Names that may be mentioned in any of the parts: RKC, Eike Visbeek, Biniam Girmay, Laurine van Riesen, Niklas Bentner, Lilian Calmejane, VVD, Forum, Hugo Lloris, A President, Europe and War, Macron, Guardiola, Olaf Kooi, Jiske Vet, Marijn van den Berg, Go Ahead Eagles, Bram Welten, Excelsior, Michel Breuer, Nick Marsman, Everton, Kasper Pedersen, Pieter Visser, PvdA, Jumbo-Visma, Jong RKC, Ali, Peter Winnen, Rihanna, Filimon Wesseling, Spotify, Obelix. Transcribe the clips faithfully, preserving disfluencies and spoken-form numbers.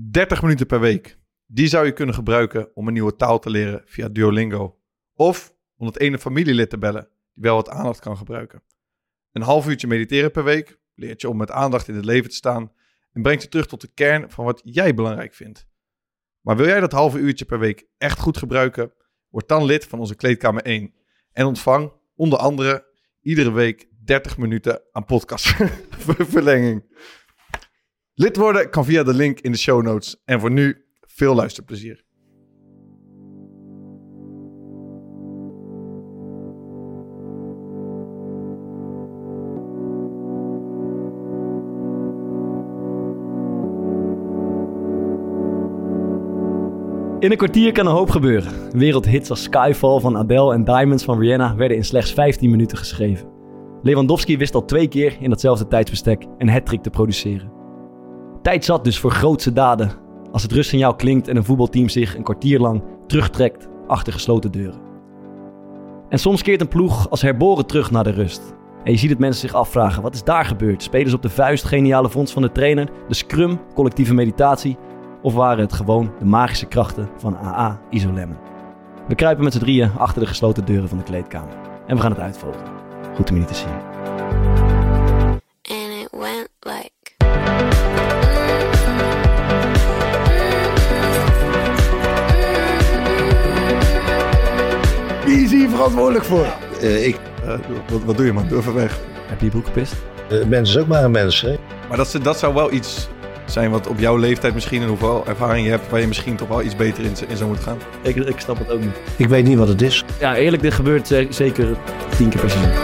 dertig minuten per week. Die zou je kunnen gebruiken om een nieuwe taal te leren via Duolingo. Of om het ene familielid te bellen die wel wat aandacht kan gebruiken. Een half uurtje mediteren per week leert je om met aandacht in het leven te staan en brengt je terug tot de kern van wat jij belangrijk vindt. Maar wil jij dat halve uurtje per week echt goed gebruiken? Word dan lid van onze Kleedkamer één en ontvang onder andere iedere week dertig minuten aan podcastverlenging. Lid worden kan via de link in de show notes. En voor nu, veel luisterplezier. In een kwartier kan een hoop gebeuren. Wereldhits als Skyfall van Adele en Diamonds van Rihanna werden in slechts vijftien minuten geschreven. Lewandowski wist al twee keer in datzelfde tijdsbestek een hat-trick te produceren. Tijd zat dus voor grootse daden. Als het rustsignaal klinkt en een voetbalteam zich een kwartier lang terugtrekt achter gesloten deuren. En soms keert een ploeg als herboren terug naar de rust. En je ziet dat mensen zich afvragen, wat is daar gebeurd? Spelers op de vuist, geniale vondst van de trainer, de scrum, collectieve meditatie. Of waren het gewoon de magische krachten van A A Isolem? We kruipen met z'n drieën achter de gesloten deuren van de kleedkamer. En we gaan het uitvolgen. Goed om jullie te zien. And it went like... Wie is hier verantwoordelijk voor? Uh, ik. Uh, wat, wat doe je, man? Doe even weg. Heb je je broek gepist? Uh, mens is ook maar een mens, hè? Maar dat, dat zou wel iets zijn wat op jouw leeftijd misschien en hoeveel ervaring je hebt, waar je misschien toch wel iets beter in, in zou moeten gaan. Ik, ik snap het ook niet. Ik weet niet wat het is. Ja, eerlijk, dit gebeurt uh, zeker tien keer per seizoen.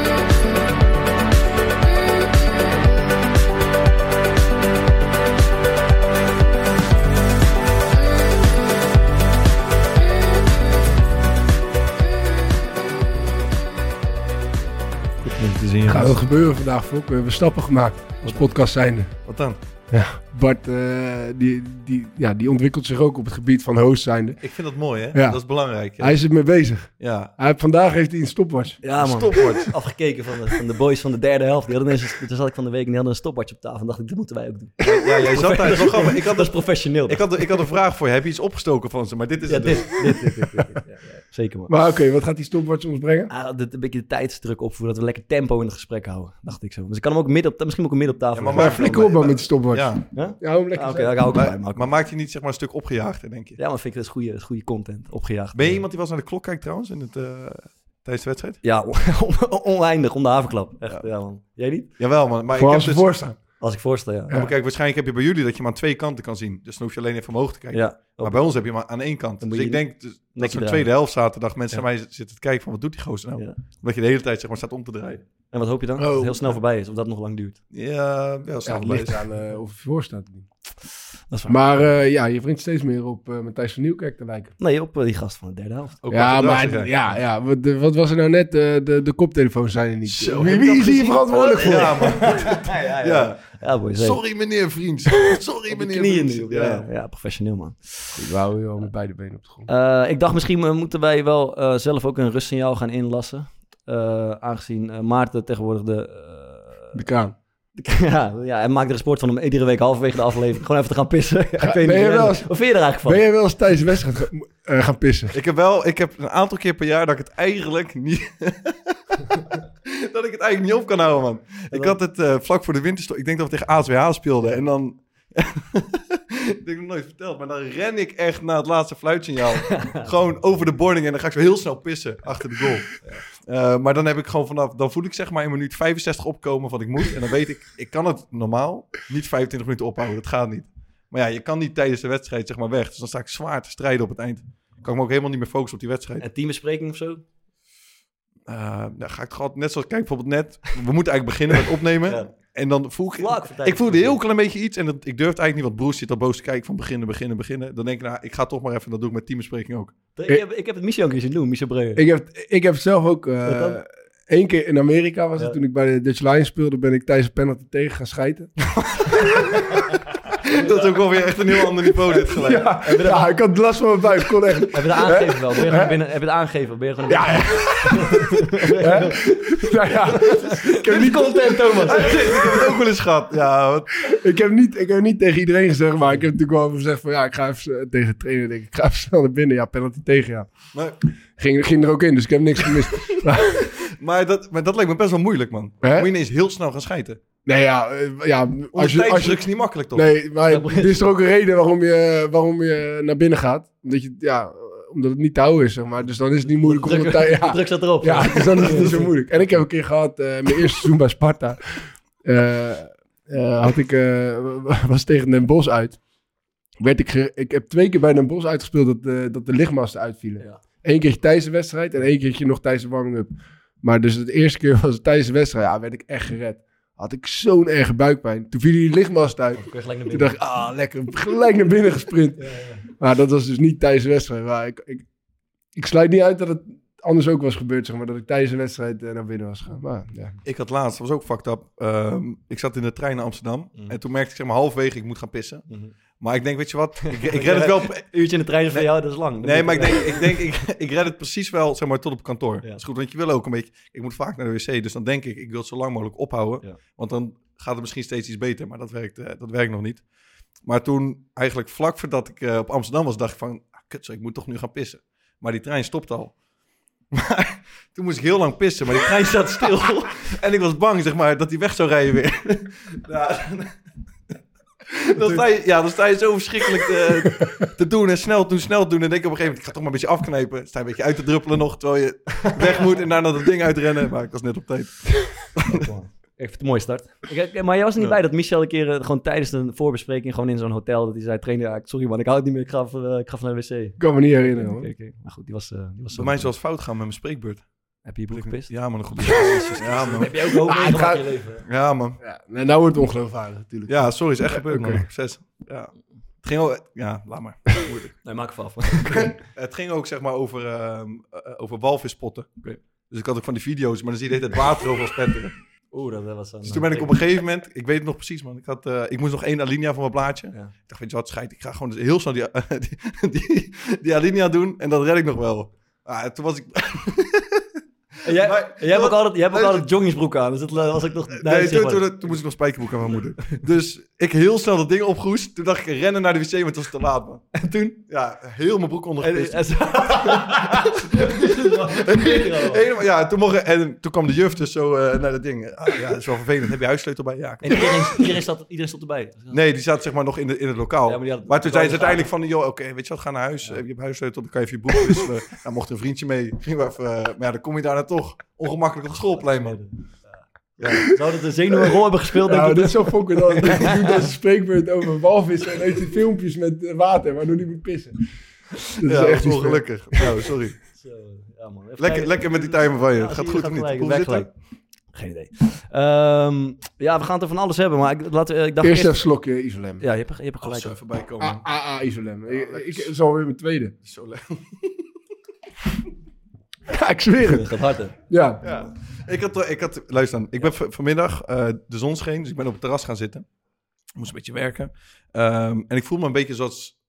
Gaat er gebeuren vandaag, Fok. We hebben stappen gemaakt als podcast zijnde. Wat dan? Ja, Bart uh, die, die, ja, die ontwikkelt zich ook op het gebied van host zijnde. Ik vind dat mooi, hè? Ja. Dat is belangrijk. Ja. Hij is ermee bezig. Ja. Hij, vandaag heeft hij een stopwatch. Ja, man. Stopwatch. Afgekeken van de, van de boys van de derde helft. Die hadden ineens, toen zat ik van de week en die hadden een stopwatch op tafel. En dacht ik, dat moeten wij ook doen. Ja, ja, jij zat daar. Ik had, dat is professioneel. Ik had, ik had een vraag voor je. Heb je iets opgestoken van ze? Maar dit is ja, het dit, dus. dit, dit, dit, dit, dit. Ja, ja. Zeker, man. Maar oké, okay, wat gaat die stopwatch ons brengen? Ah, dat een beetje de tijdsdruk opvoeren. Dat we lekker tempo in het gesprek houden. Dacht ik zo. Dus ik kan hem ook midden op, misschien ook midden op tafel. Ja, maar, maar flikker op, man, met die stopwatch. Ja, ja? ja hou hem lekker ah, okay, hou maar, bij, maar, maar maakt hij niet zeg maar een stuk opgejaagd, denk je? Ja, maar vind ik dat is goede, goede content, opgejaagd. Ben je iemand die wel eens naar de klok kijkt trouwens in het, uh, tijdens de wedstrijd? Ja, on- oneindig, om de havenklap. Echt, ja. Ja, man. Jij niet? Jawel, man. Maar ik heb als je dus... voorstaan. Als ik voorstel, ja. ja. Maar kijk, waarschijnlijk heb je bij jullie dat je hem aan twee kanten kan zien. Dus dan hoef je alleen even omhoog te kijken. Ja, maar bij ons heb je hem aan één kant. Dan dus je... ik denk dus, dat zo'n tweede helft zaterdag mensen ja. naar mij zitten te kijken van wat doet die gozer nou? Ja. Omdat je de hele tijd zeg maar staat om te draaien. En wat hoop je dan? Oh. Dat het heel snel voorbij is. Of dat het nog lang duurt. Ja, heel snel ja, voorbij is. Aan, uh, of je voorstaat. Dat is waar. Maar uh, ja, je wringt steeds meer op uh, Matthijs van Nieuwkerk te lijken. Nee, op uh, die gast van de derde helft. Ook ja, maar ja, ja, wat, wat was er nou net? Uh, de, de koptelefoons zijn er niet. Zo, wie wie is hier verantwoordelijk voor? Ja, man. ja, ja, ja. ja. Ja, boy, sorry meneer vriend. Sorry meneer vriend. Nu. Ja, ja. ja, professioneel man. Ik wou hier al met beide benen op de grond. Uh, ik dacht misschien moeten wij wel uh, zelf ook een rustsignaal gaan inlassen. Uh, aangezien uh, Maarten tegenwoordig de... Uh, de kraan. Ja, ja, hij maakt er een sport van om iedere week halverwege de aflevering gewoon even te gaan pissen. Ja, ik weet ben niet je wel eens, of vind je er eigenlijk van? Ben je wel eens tijdens de wedstrijd gaan, uh, gaan pissen? Ik heb wel, ik heb een aantal keer per jaar dat ik het eigenlijk niet... dat ik het eigenlijk niet op kan houden, man. Ik had het uh, vlak voor de winterstop. Ik denk dat we tegen A S W H speelden. En dan... ik heb nog nooit verteld, maar dan ren ik echt na het laatste fluitsignaal. gewoon over de boarding en dan ga ik zo heel snel pissen achter de goal. Ja. Uh, maar dan heb ik gewoon vanaf... Dan voel ik zeg maar in minuut vijfenzestig opkomen wat ik moet. En dan weet ik, ik kan het normaal niet vijfentwintig minuten ophouden. Dat gaat niet. Maar ja, je kan niet tijdens de wedstrijd zeg maar weg. Dus dan sta ik zwaar te strijden op het eind. Dan kan ik me ook helemaal niet meer focussen op die wedstrijd. En teambespreking of zo? Uh, nou ga ik gewoon, net zoals, kijk bijvoorbeeld net, we moeten eigenlijk beginnen met opnemen. Ja. En dan voel ik, ik voelde heel klein beetje iets en dat, ik durfde eigenlijk niet, want Broes zit al boos te kijken van beginnen, beginnen, beginnen. Dan denk ik, nou, ik ga toch maar even, dat doe ik met teambespreking ook. Ik, ik, heb, ik heb het Michel ook eens doen, Michel Breuer. Ik heb, ik heb zelf ook, uh, één keer in Amerika was het, ja. toen ik bij de Dutch Lions speelde, ben ik tijdens een penalty tegen gaan schijten. Dat is ook wel weer echt een heel ander niveau dit gelijk. Ja, ja, ja, ik had last van mijn buik. Kon echt. Heb je het aangegeven wel? Ben je He? binnen, heb je het aangegeven? Ben je gewoon ja, ja. Nou ja. Ik heb niet content, Thomas. Ik heb het ook wel eens gehad. Ja, want... ik, heb niet, ik heb niet tegen iedereen gezegd, maar ik heb natuurlijk wel gezegd van ja, ik ga even tegen de trainer denk ik, ik ga even snel naar binnen. Ja, penalty tegen, ja. Maar... Ging, ging er ook in, dus ik heb niks gemist. Maar, dat, maar dat lijkt me best wel moeilijk, man. He? Moet je ineens heel snel gaan schijten. Nee, ja, ja als je, als je is niet makkelijk, toch? Nee, maar er is er ook een reden waarom je, waarom je naar binnen gaat. Omdat, je, ja, omdat het niet te houden is, zeg maar. Dus dan is het niet moeilijk. De druk, om de, ja. de druk staat erop. Ja, dus dan is het niet zo moeilijk. En ik heb een keer gehad, uh, mijn eerste seizoen bij Sparta. Uh, uh, had ik, uh, was tegen Den Bosch uit. Werd ik, ge- ik heb twee keer bij Den Bosch uitgespeeld dat, uh, dat de lichtmasten uitvielen. Ja. Eén keertje tijdens de wedstrijd en één keertje nog tijdens de warming-up. Maar dus de eerste keer was het tijdens de wedstrijd. Ja, werd ik echt gered. Had ik zo'n erge buikpijn. Toen viel die lichtmast uit. Oh, toen dacht ik, ah, lekker. Gelijk naar binnen gesprint. Ja, ja. Maar dat was dus niet tijdens de wedstrijd. Maar ik, ik, ik sluit niet uit dat het anders ook was gebeurd, zeg maar. Dat ik tijdens de wedstrijd naar binnen was gegaan. Maar, ja. Ik had laatst, dat was ook fucked up. Uh, ik zat in de trein naar Amsterdam. Mm. En toen merkte ik, zeg maar, halverwege, ik moet gaan pissen. Mm-hmm. Maar ik denk, weet je wat? Ik, ik red het wel... Een uurtje in de trein van jou, dat is lang. Dat nee, maar ik denk, ik, denk ik, ik red het precies wel, zeg maar, tot op kantoor. Ja. Dat is goed, want je wil ook een beetje... Ik moet vaak naar de wc, dus dan denk ik, ik wil het zo lang mogelijk ophouden. Ja. Want dan gaat het misschien steeds iets beter, maar dat werkt, uh, dat werkt nog niet. Maar toen, eigenlijk vlak voordat ik uh, op Amsterdam was, dacht ik van... Ah, kut, ik moet toch nu gaan pissen. Maar die trein stopt al. Maar toen moest ik heel lang pissen, maar die trein zat stil. En ik was bang, zeg maar, dat die weg zou rijden weer. Nou... Dan sta je, ja, dan sta je zo verschrikkelijk te, te doen en snel doen, snel doen. En denk ik op een gegeven moment, ik ga toch maar een beetje afknijpen. Sta een beetje uit te druppelen nog, terwijl je weg moet en daarna dat ding uitrennen. Maar ik was net op tijd. Even een mooie start. Ik, maar jij was er niet ja. bij dat Michel een keer gewoon tijdens een voorbespreking gewoon in zo'n hotel, dat hij zei, trainer, ja, sorry man, ik hou het niet meer, ik ga, uh, ik ga van de wc. Ik kan me niet herinneren. Okay, okay. Maar goed, die was, uh, die was zo. Bij mij zou het fout gaan met mijn spreekbeurt. Heb je je broek gepist? Ja, man. Goed. Ja, man. Heb je ook hoop in je leven? Ja, man. Ja, nou wordt het ongeloofwaardig natuurlijk. Ja, sorry. Is echt gebeurd, okay. man. Zes. Ja. Het ging ook... Ja, laat maar. Nee, maak even af. Het ging ook, zeg maar, over, uh, uh, over walvispotten. Okay. Dus ik had ook van die video's, maar dan zie je de hele tijd water overal spetteren. Oeh, dat was een... Dus toen ben ik op een gegeven moment... Ik weet het nog precies, man. Ik, had, uh, ik moest nog één alinea van mijn blaadje. Ja. Ik dacht, weet je wat, schijt. Ik ga gewoon dus heel snel die, uh, die, die, die alinea doen en dat red ik nog wel. Ah, toen was ik... En jij, maar, en jij hebt ook altijd, jij hebt ook altijd jongensbroek aan, dus dat was ik nog... Nee, nee toen, toen, toen, toen moest ik nog spijkerbroek aan mijn moeder. Dus ik heel snel dat ding opgehoest. Toen dacht ik, rennen naar de wc, maar het was te laat, man. En toen, ja, heel mijn broek ondergepist. En, en, ja, toen, mocht, en, toen kwam de juf dus zo uh, naar dat ding. Ah, ja, dat is wel vervelend. Heb je huissleutel bij? Ja. En iedereen, iedereen, zat, iedereen stond erbij? Nee, die zat zeg maar nog in, de, in het lokaal. Ja, maar, had, maar toen zei ze uiteindelijk van, joh, oké, okay, weet je wat, ga naar huis. Ja. Je hebt huissleutel, dan kan je even je broek wisselen. Nou, mocht een vriendje mee. Ging maar, even, uh, maar ja, dan kom je daar naartoe. Toch ongemakkelijk op het schoolplein, man. Ja. Zou dat een zenuwen rol hebben gespeeld? Denk ja, ik dit is zo fokken. Ik doe dat spreekbeurt over walvissen en uit die filmpjes met water, waardoor die moet pissen. Dat ja, is echt ongelukkig. Nou, sorry. Zo, ja, man. Lekker, kijken. lekker met die timer van je. Ja, het gaat goed of niet? Hoe zit het? Geen idee. Um, ja, we gaan het er van alles hebben, maar ik, laat, ik dacht... Eerst even slokje Isolem. Ja, je hebt, je hebt er gelijk. Voorbij komen. A A Isolem. Ja, ik, ik is alweer mijn tweede. Zo lekker. Ja, ik zweer het. Dat gaat hard, ja. ja. Ik had, ik had, luister dan. Ik ben v- vanmiddag, uh, de zon scheen, dus ik ben op het terras gaan zitten. Ik moest een beetje werken. Um, en ik voel me een beetje zoals...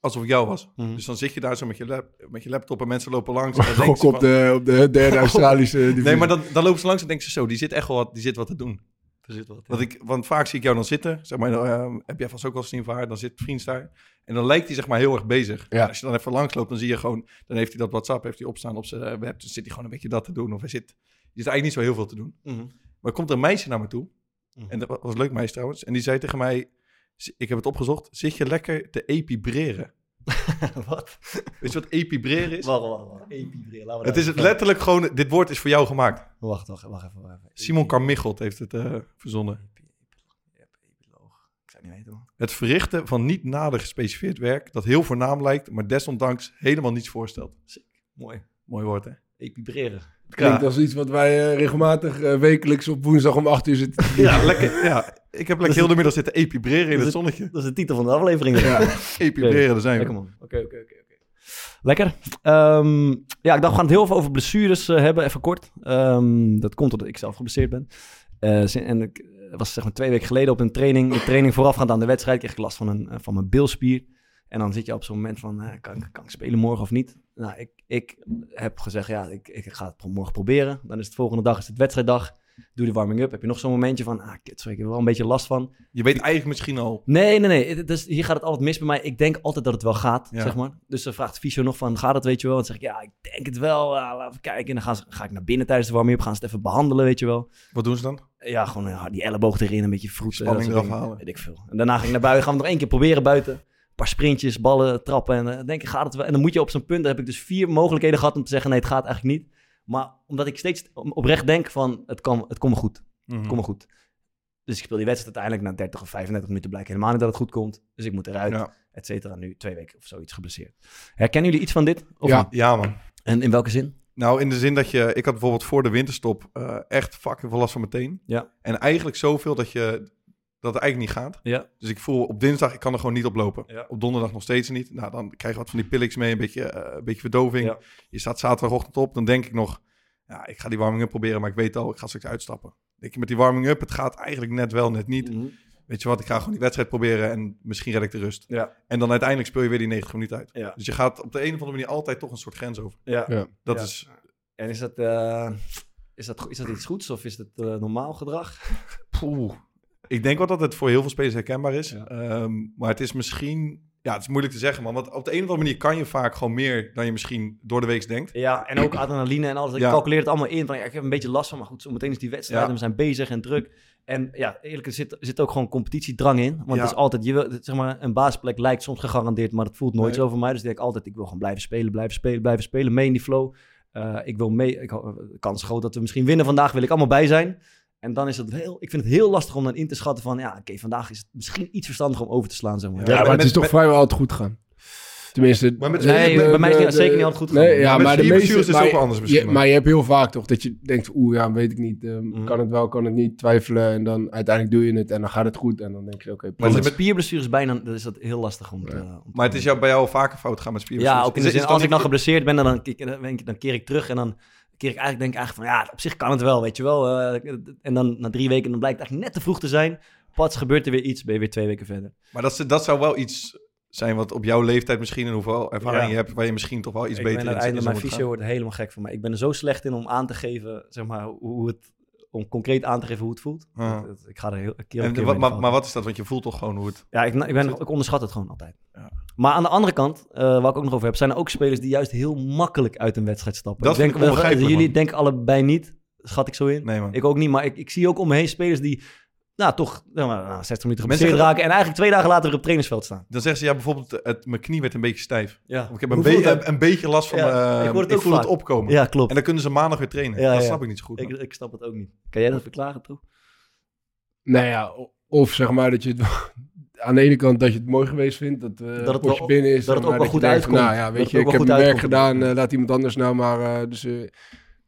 Alsof ik jou was. Mm-hmm. Dus dan zit je daar zo met je, lap, met je laptop en mensen lopen langs. En dan denk je op, van, de, op de derde Australische divisie. Nee, maar dan, dan lopen ze langs en denken ze zo, die zit echt wel wat, die zit wat te doen. Zit wat, ja. Want, ik, want vaak zie ik jou dan zitten. Zeg maar, uh, heb jij vast ook wel eens zien van haar? Dan zit vriend daar. En dan lijkt hij zeg maar heel erg bezig. Ja. Als je dan even langs loopt, dan zie je gewoon... Dan heeft hij dat WhatsApp, heeft hij opstaan op zijn web. Dan zit hij gewoon een beetje dat te doen. Of hij zit... Er is eigenlijk niet zo heel veel te doen. Mm-hmm. Maar er komt een meisje naar me toe. Mm-hmm. En dat was een leuk meisje trouwens. En die zei tegen mij... Ik heb het opgezocht. Zit je lekker te epibreren? Wat? Weet je wat epibreren is? Wacht, wacht, wacht. Epibreren. Laten we het is het letterlijk gewoon... Dit woord is voor jou gemaakt. Wacht, wacht, wacht even. Wacht even. Simon Carmichelt heeft het uh, verzonnen. Het verrichten van niet nader gespecificeerd werk dat heel voornaam lijkt, maar desondanks helemaal niets voorstelt. Sick. Mooi. Mooi woord, hè? Epibreren. Het klinkt ja. als iets wat wij uh, regelmatig uh, wekelijks op woensdag om acht uur zitten. Ja, lekker. Ja. Ik heb lekker heel de middag zitten epibreren in het, het zonnetje. Dat is de titel van de aflevering. Ja. Epibreren, daar zijn we. Lekker, man. Oké, oké, oké. Lekker. Um, ja, ik dacht, we gaan het heel veel over blessures uh, hebben, even kort. Um, dat komt omdat ik zelf geblesseerd ben. Uh, en ik... was zeg maar twee weken geleden op een training. De training voorafgaand aan de wedstrijd. Ik kreeg last van, een, van mijn bilspier. En dan zit je op zo'n moment van, uh, kan, kan ik spelen morgen of niet? Nou, ik, ik heb gezegd, ja, ik, ik ga het morgen proberen. Dan is het volgende dag, is het wedstrijddag. Doe de warming-up. Heb je nog zo'n momentje van, ah, kut, sorry, ik heb er wel een beetje last van. Je weet eigenlijk misschien al. Nee, nee, nee. Dus hier gaat het altijd mis bij mij. Ik denk altijd dat het wel gaat, ja. zeg maar. Dus dan vraagt de fysio nog van, gaat het, weet je wel? En dan zeg ik, ja, ik denk het wel. Uh, laten we kijken. En dan gaan ze, ga ik naar binnen tijdens de warming-up. Gaan ze het even behandelen, weet je wel. Wat doen ze dan? Ja, gewoon uh, die elleboog erin, een beetje vroet. Spanning eraf halen. Weet ik veel. En daarna ging ik naar buiten. Gaan we nog één keer proberen buiten. Een paar sprintjes, ballen, trappen en uh, denk ik, gaat het wel? En dan moet je op zo'n punt, daar heb ik dus vier mogelijkheden gehad om te zeggen, nee, het gaat eigenlijk niet. Maar omdat ik steeds oprecht denk van, het kan, het komt me goed. Mm-hmm. Het komt me goed. Dus ik speel die wedstrijd uiteindelijk na dertig of vijfendertig minuten blijkt helemaal niet dat het goed komt. Dus ik moet eruit, ja. et cetera. Nu twee weken of zoiets geblesseerd. Herkennen jullie iets van dit? Of ja, ja, man. En in welke zin? Nou, in de zin dat je, ik had bijvoorbeeld voor de winterstop uh, echt fucking veel last van meteen. Ja. En eigenlijk zoveel dat je... dat het eigenlijk niet gaat. Ja. Dus ik voel op dinsdag, ik kan er gewoon niet op lopen. Ja. Op donderdag nog steeds niet. Nou, dan krijg je wat van die pillix mee, een beetje, uh, een beetje verdoving. Ja. Je staat zaterdagochtend op, dan denk ik nog... ja, ik ga die warming-up proberen, maar ik weet al, ik ga straks uitstappen. Denk je, met die warming-up, het gaat eigenlijk net wel, net niet. Mm-hmm. Weet je wat, ik ga gewoon die wedstrijd proberen en misschien red ik de rust. Ja. En dan uiteindelijk speel je weer die negentig minuten uit. Ja. Dus je gaat op de een of andere manier altijd toch een soort grens over. Ja. Ja. Dat ja. is... En is dat, uh, is, dat, is dat iets goeds of is dat uh, normaal gedrag? Poeh. Ik denk wel dat het voor heel veel spelers herkenbaar is. Ja. Um, maar het is misschien... Ja, het is moeilijk te zeggen, man. Want op de een of andere manier kan je vaak gewoon meer dan je misschien door de week denkt. Ja, en ook adrenaline en alles. Ja. Ik calculeer het allemaal in. Van, ja, ik heb een beetje last van, maar goed, zo meteen is die wedstrijd. Ja. En we zijn bezig en druk. En ja, eerlijk, er zit, zit ook gewoon competitiedrang in. Want ja. het is altijd... Je wil, zeg maar, een basisplek lijkt soms gegarandeerd, maar dat voelt nooit nee. zo voor mij. Dus ik denk altijd, ik wil gewoon blijven spelen, blijven spelen, blijven spelen. Mee in die flow. Uh, ik wil mee... Ik, kans groot dat we misschien winnen vandaag. Wil ik allemaal bij zijn. En dan is het heel, ik vind het heel lastig om dan in te schatten van, ja, oké, okay, vandaag is het misschien iets verstandig om over te slaan, zeg maar. Ja, ja maar met, het is toch met, vrijwel altijd goed gaan. Tenminste, maar met, nee, de, bij de, mij is het de, zeker niet altijd goed gaan. Nee, ja, maar, maar de meeste is maar, ook anders misschien. Je, maar. maar je hebt heel vaak toch dat je denkt, oeh, ja, weet ik niet, um, mm-hmm. kan het wel, kan het niet, twijfelen en dan uiteindelijk doe je het en dan gaat het goed en dan denk je, oké. Okay, maar met spierblessures bijna, dan is dat heel lastig om. Ja. Uh, om maar het is jou, bij jou vaker fout gaan met spierblessures. Ja, ook in de zin, als ik dan geblesseerd ben, dan keer ik terug en dan. Ik eigenlijk denk eigenlijk van, ja, op zich kan het wel, weet je wel. Uh, en dan na drie weken, dan blijkt het eigenlijk net te vroeg te zijn. Pats, gebeurt er weer iets, ben je weer twee weken verder. Maar dat, dat zou wel iets zijn wat op jouw leeftijd misschien en hoeveel ervaring ja. je hebt, waar je misschien toch wel iets ik beter in zit. Eindelijk, mijn fysio wordt helemaal gek van mij. Ik ben er zo slecht in om aan te geven, zeg maar, hoe het, om concreet aan te geven hoe het voelt. Uh-huh. Dat, ik ga er heel, een keer, en, keer wat, maar, maar wat is dat? Want je voelt toch gewoon hoe het... Ja, ik, ik, ben, ik onderschat het gewoon altijd. Ja. Maar aan de andere kant, uh, waar ik ook nog over heb, zijn er ook spelers die juist heel makkelijk uit een wedstrijd stappen. Dat ik denk, ik wel, jullie denken allebei niet, schat ik zo in. Nee, man. Ik ook niet, maar ik, ik zie ook om me heen spelers die, nou toch, nou, nou, zestig minuten geblesseerd raken dat... en eigenlijk twee dagen later op het trainingsveld staan. Dan zeggen ze, ja, bijvoorbeeld, het, mijn knie werd een beetje stijf. Ja. Of ik heb een, be- het... een beetje last van, ja, uh, ik, het ik voel vaak. Het opkomen. Ja, klopt. En dan kunnen ze maandag weer trainen. Ja, dat ja. snap ik niet zo goed. Ik, ik snap het ook niet. Kan jij dat verklaren, toch? Nou ja, of zeg maar dat je het... Aan de ene kant dat je het mooi geweest vindt, dat, uh, dat het wel, binnen is. Dat het ook wel goed uitkomt. Nou ja, weet je, ik heb mijn werk gedaan, uh, laat iemand anders nou maar. Uh, dus uh,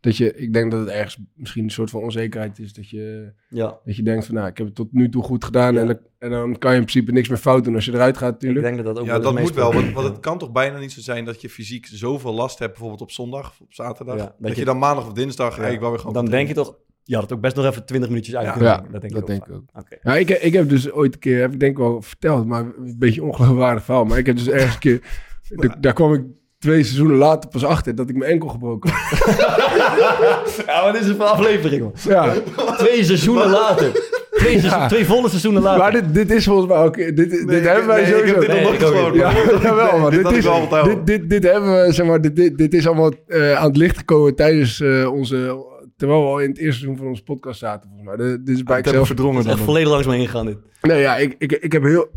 dat je, ik denk dat het ergens misschien een soort van onzekerheid is. Dat je, ja. dat je denkt van, nou, ik heb het tot nu toe goed gedaan. Ja. En, en dan kan je in principe niks meer fout doen als je eruit gaat natuurlijk. Ik denk dat dat ook ja, dat moet wel. Want, want het kan toch bijna niet zo zijn dat je fysiek zoveel last hebt, bijvoorbeeld op zondag of op zaterdag. Ja, dat, dat je, je dan maandag of dinsdag ja, eigenlijk wel weer gewoon... Dan denk je toch... Ja, dat ook best nog even twintig minuutjes uit. Ja, ja, dat denk dat ik ook. Denk ik, ook. Okay. Ja, ik, ik heb dus ooit een keer, heb ik denk wel verteld, maar een beetje ongeloofwaardig verhaal. Maar ik heb dus ergens een keer, de, daar kwam ik twee seizoenen later pas achter dat ik mijn enkel gebroken had. Ja, wat is het voor aflevering, man? Ja. Twee seizoenen later. Twee, seizoen, ja. twee volle seizoenen later. Maar dit, dit is volgens mij ook... Dit, dit, nee, dit hebben wij nee, sowieso. Ik heb dit nog nooit gesproken. Dit Dit is allemaal uh, aan het licht gekomen tijdens uh, onze... Terwijl we al in het eerste seizoen van onze podcast zaten, volgens mij. Dit is bij ah, Excel verdrongen. Het is echt dan volledig langs me heen gegaan, dit. Nee, ja, ik, ik, ik heb heel...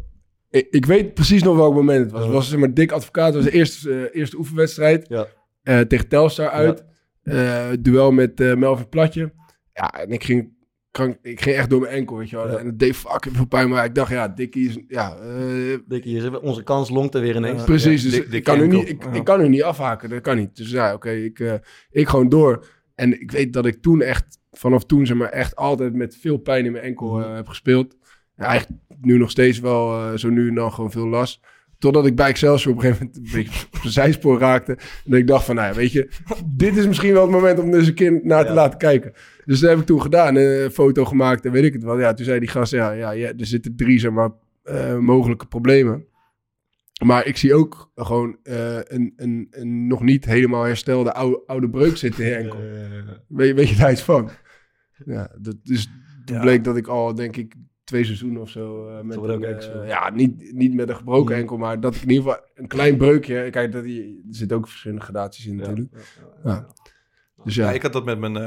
Ik, ik weet precies nog welk moment het was. Het was zeg maar Dick Advocaat. Het was de eerste, uh, eerste oefenwedstrijd. Ja. Uh, tegen Telstar uit. Ja. Uh, duel met uh, Melvin Platje. Ja, en ik ging, krank, ik ging echt door mijn enkel, weet je wel. Ja. En het deed fucking veel pijn. Maar ik dacht, ja, Dickie is... Ja, uh, Dickie is... Onze kans longt er weer ineens. Uh, precies. Ja, dus Dick, Dick ik, kan nu niet, ik, ja. ik kan nu niet afhaken. Dat kan niet. Dus ja, oké. Okay, ik, uh, ik gewoon door... En ik weet dat ik toen echt, vanaf toen zeg maar, echt altijd met veel pijn in mijn enkel uh, heb gespeeld. Ja, eigenlijk nu nog steeds wel, uh, zo nu en dan gewoon veel last. Totdat ik bij Excelsior op een gegeven moment een beetje op een zijspoor raakte. En dat ik dacht van, nou ja, weet je, dit is misschien wel het moment om dus een keer naar te ja. laten kijken. Dus dat heb ik toen gedaan. Een foto gemaakt en weet ik het wel. Ja, toen zei die gast, ja, ja, ja er zitten drie zeg maar, uh, mogelijke problemen. Maar ik zie ook gewoon uh, een, een, een nog niet helemaal herstelde oude, oude breuk zitten in je enkel. Weet, weet je daar iets van? Ja, dat, dus toen ja. bleek dat ik al, denk ik, twee seizoenen of zo... Uh, met een, uh, ja, niet, niet met een gebroken ja. enkel, maar dat ik in ieder geval een klein breukje... Kijk, dat die, er zitten ook verschillende gradaties in natuurlijk. Ja, ja, ja, ja. Ja. Dus ja. ja, ik had dat met mijn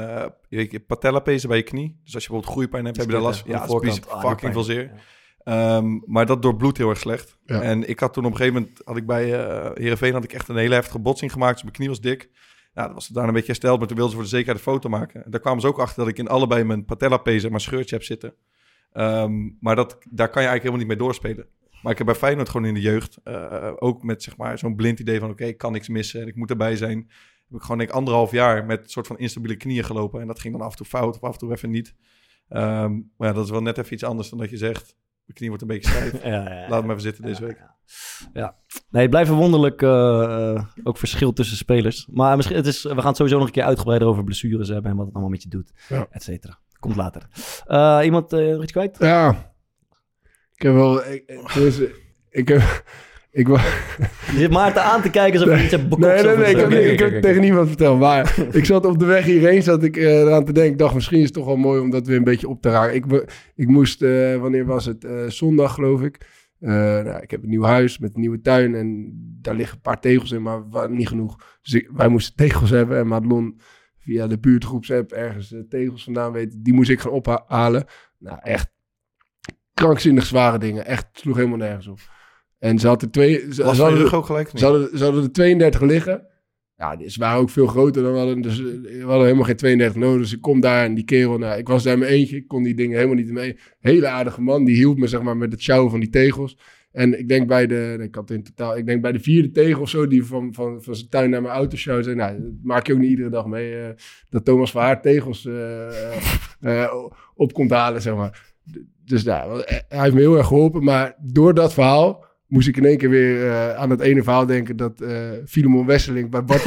uh, patellapezen bij je knie. Dus als je bijvoorbeeld groeipijn hebt, heb je daar last van. Ja, dat is fucking veel zeer. Ja. Um, maar dat doorbloedt heel erg slecht. Ja. En ik had toen op een gegeven moment... had ik bij uh, Heerenveen had ik echt een hele heftige botsing gemaakt. Dus mijn knie was dik. Ja, dat was daarna een beetje hersteld. Maar toen wilden ze voor de zekerheid een foto maken. En daar kwamen ze ook achter dat ik in allebei mijn patellapees en mijn scheurtje heb zitten. Um, maar dat, daar kan je eigenlijk helemaal niet mee doorspelen. Maar ik heb bij Feyenoord gewoon in de jeugd... Uh, ook met zeg maar, zo'n blind idee van... oké, okay, ik kan niks missen en ik moet erbij zijn. Heb ik gewoon denk ik anderhalf jaar met een soort van instabiele knieën gelopen. En dat ging dan af en toe fout of af en toe even niet. Um, maar ja, dat is wel net even iets anders dan dat je zegt... Mijn knie wordt een beetje stijf. ja, ja, ja. Laat me even zitten deze ja, week. Ja. Ja. Nee, het blijft wonderlijk uh, ook verschil tussen spelers. Maar misschien, het is, we gaan het sowieso nog een keer uitgebreider over blessures hebben... en wat het allemaal met je doet, ja. et cetera. Komt later. Uh, iemand nog uh, iets kwijt? Ja. Ik heb wel... Ik, dus, ik heb... Ik wa- je zit Maarten aan te kijken alsof je iets hebt bekocht. Nee, nee, nee, ik heb, ik heb tegen niemand verteld. Maar ik zat op de weg hierheen, zat ik uh, eraan te denken. Ik dacht, misschien is het toch wel mooi om dat weer een beetje op te raken. Ik, ik moest, uh, wanneer was het? Uh, zondag, geloof ik. Uh, nou, ik heb een nieuw huis met een nieuwe tuin. En daar liggen een paar tegels in, maar wa- niet genoeg. Dus ik, wij moesten tegels hebben. En Madelon via de buurtgroepsapp ergens uh, tegels vandaan weten. Die moest ik gaan ophalen. Nou, echt krankzinnig zware dingen. Echt, sloeg helemaal nergens op. En ze hadden, twee, ze, ze, hadden, ook gelijk, ze, hadden, ze hadden er tweeëndertig liggen. Ja, ze waren ook veel groter dan we hadden. Dus we hadden helemaal geen tweeëndertig nodig. Dus ik kom daar en die kerel... Nou, ik was daar in mijn eentje. Ik kon die dingen helemaal niet mee. Hele aardige man. Die hielp me zeg maar, met het sjouwen van die tegels. En ik denk bij de... Ik had in totaal... Ik denk bij de vierde tegel of zo... Die van, van, van zijn tuin naar mijn auto sjouwen. Zei, nou, dat maak je ook niet iedere dag mee. Uh, dat Thomas van haar tegels uh, uh, op komt halen, zeg maar. Dus nou, hij heeft me heel erg geholpen. Maar door dat verhaal... moest ik in één keer weer uh, aan het ene verhaal denken... dat uh, Filemon Wesseling bij Bart...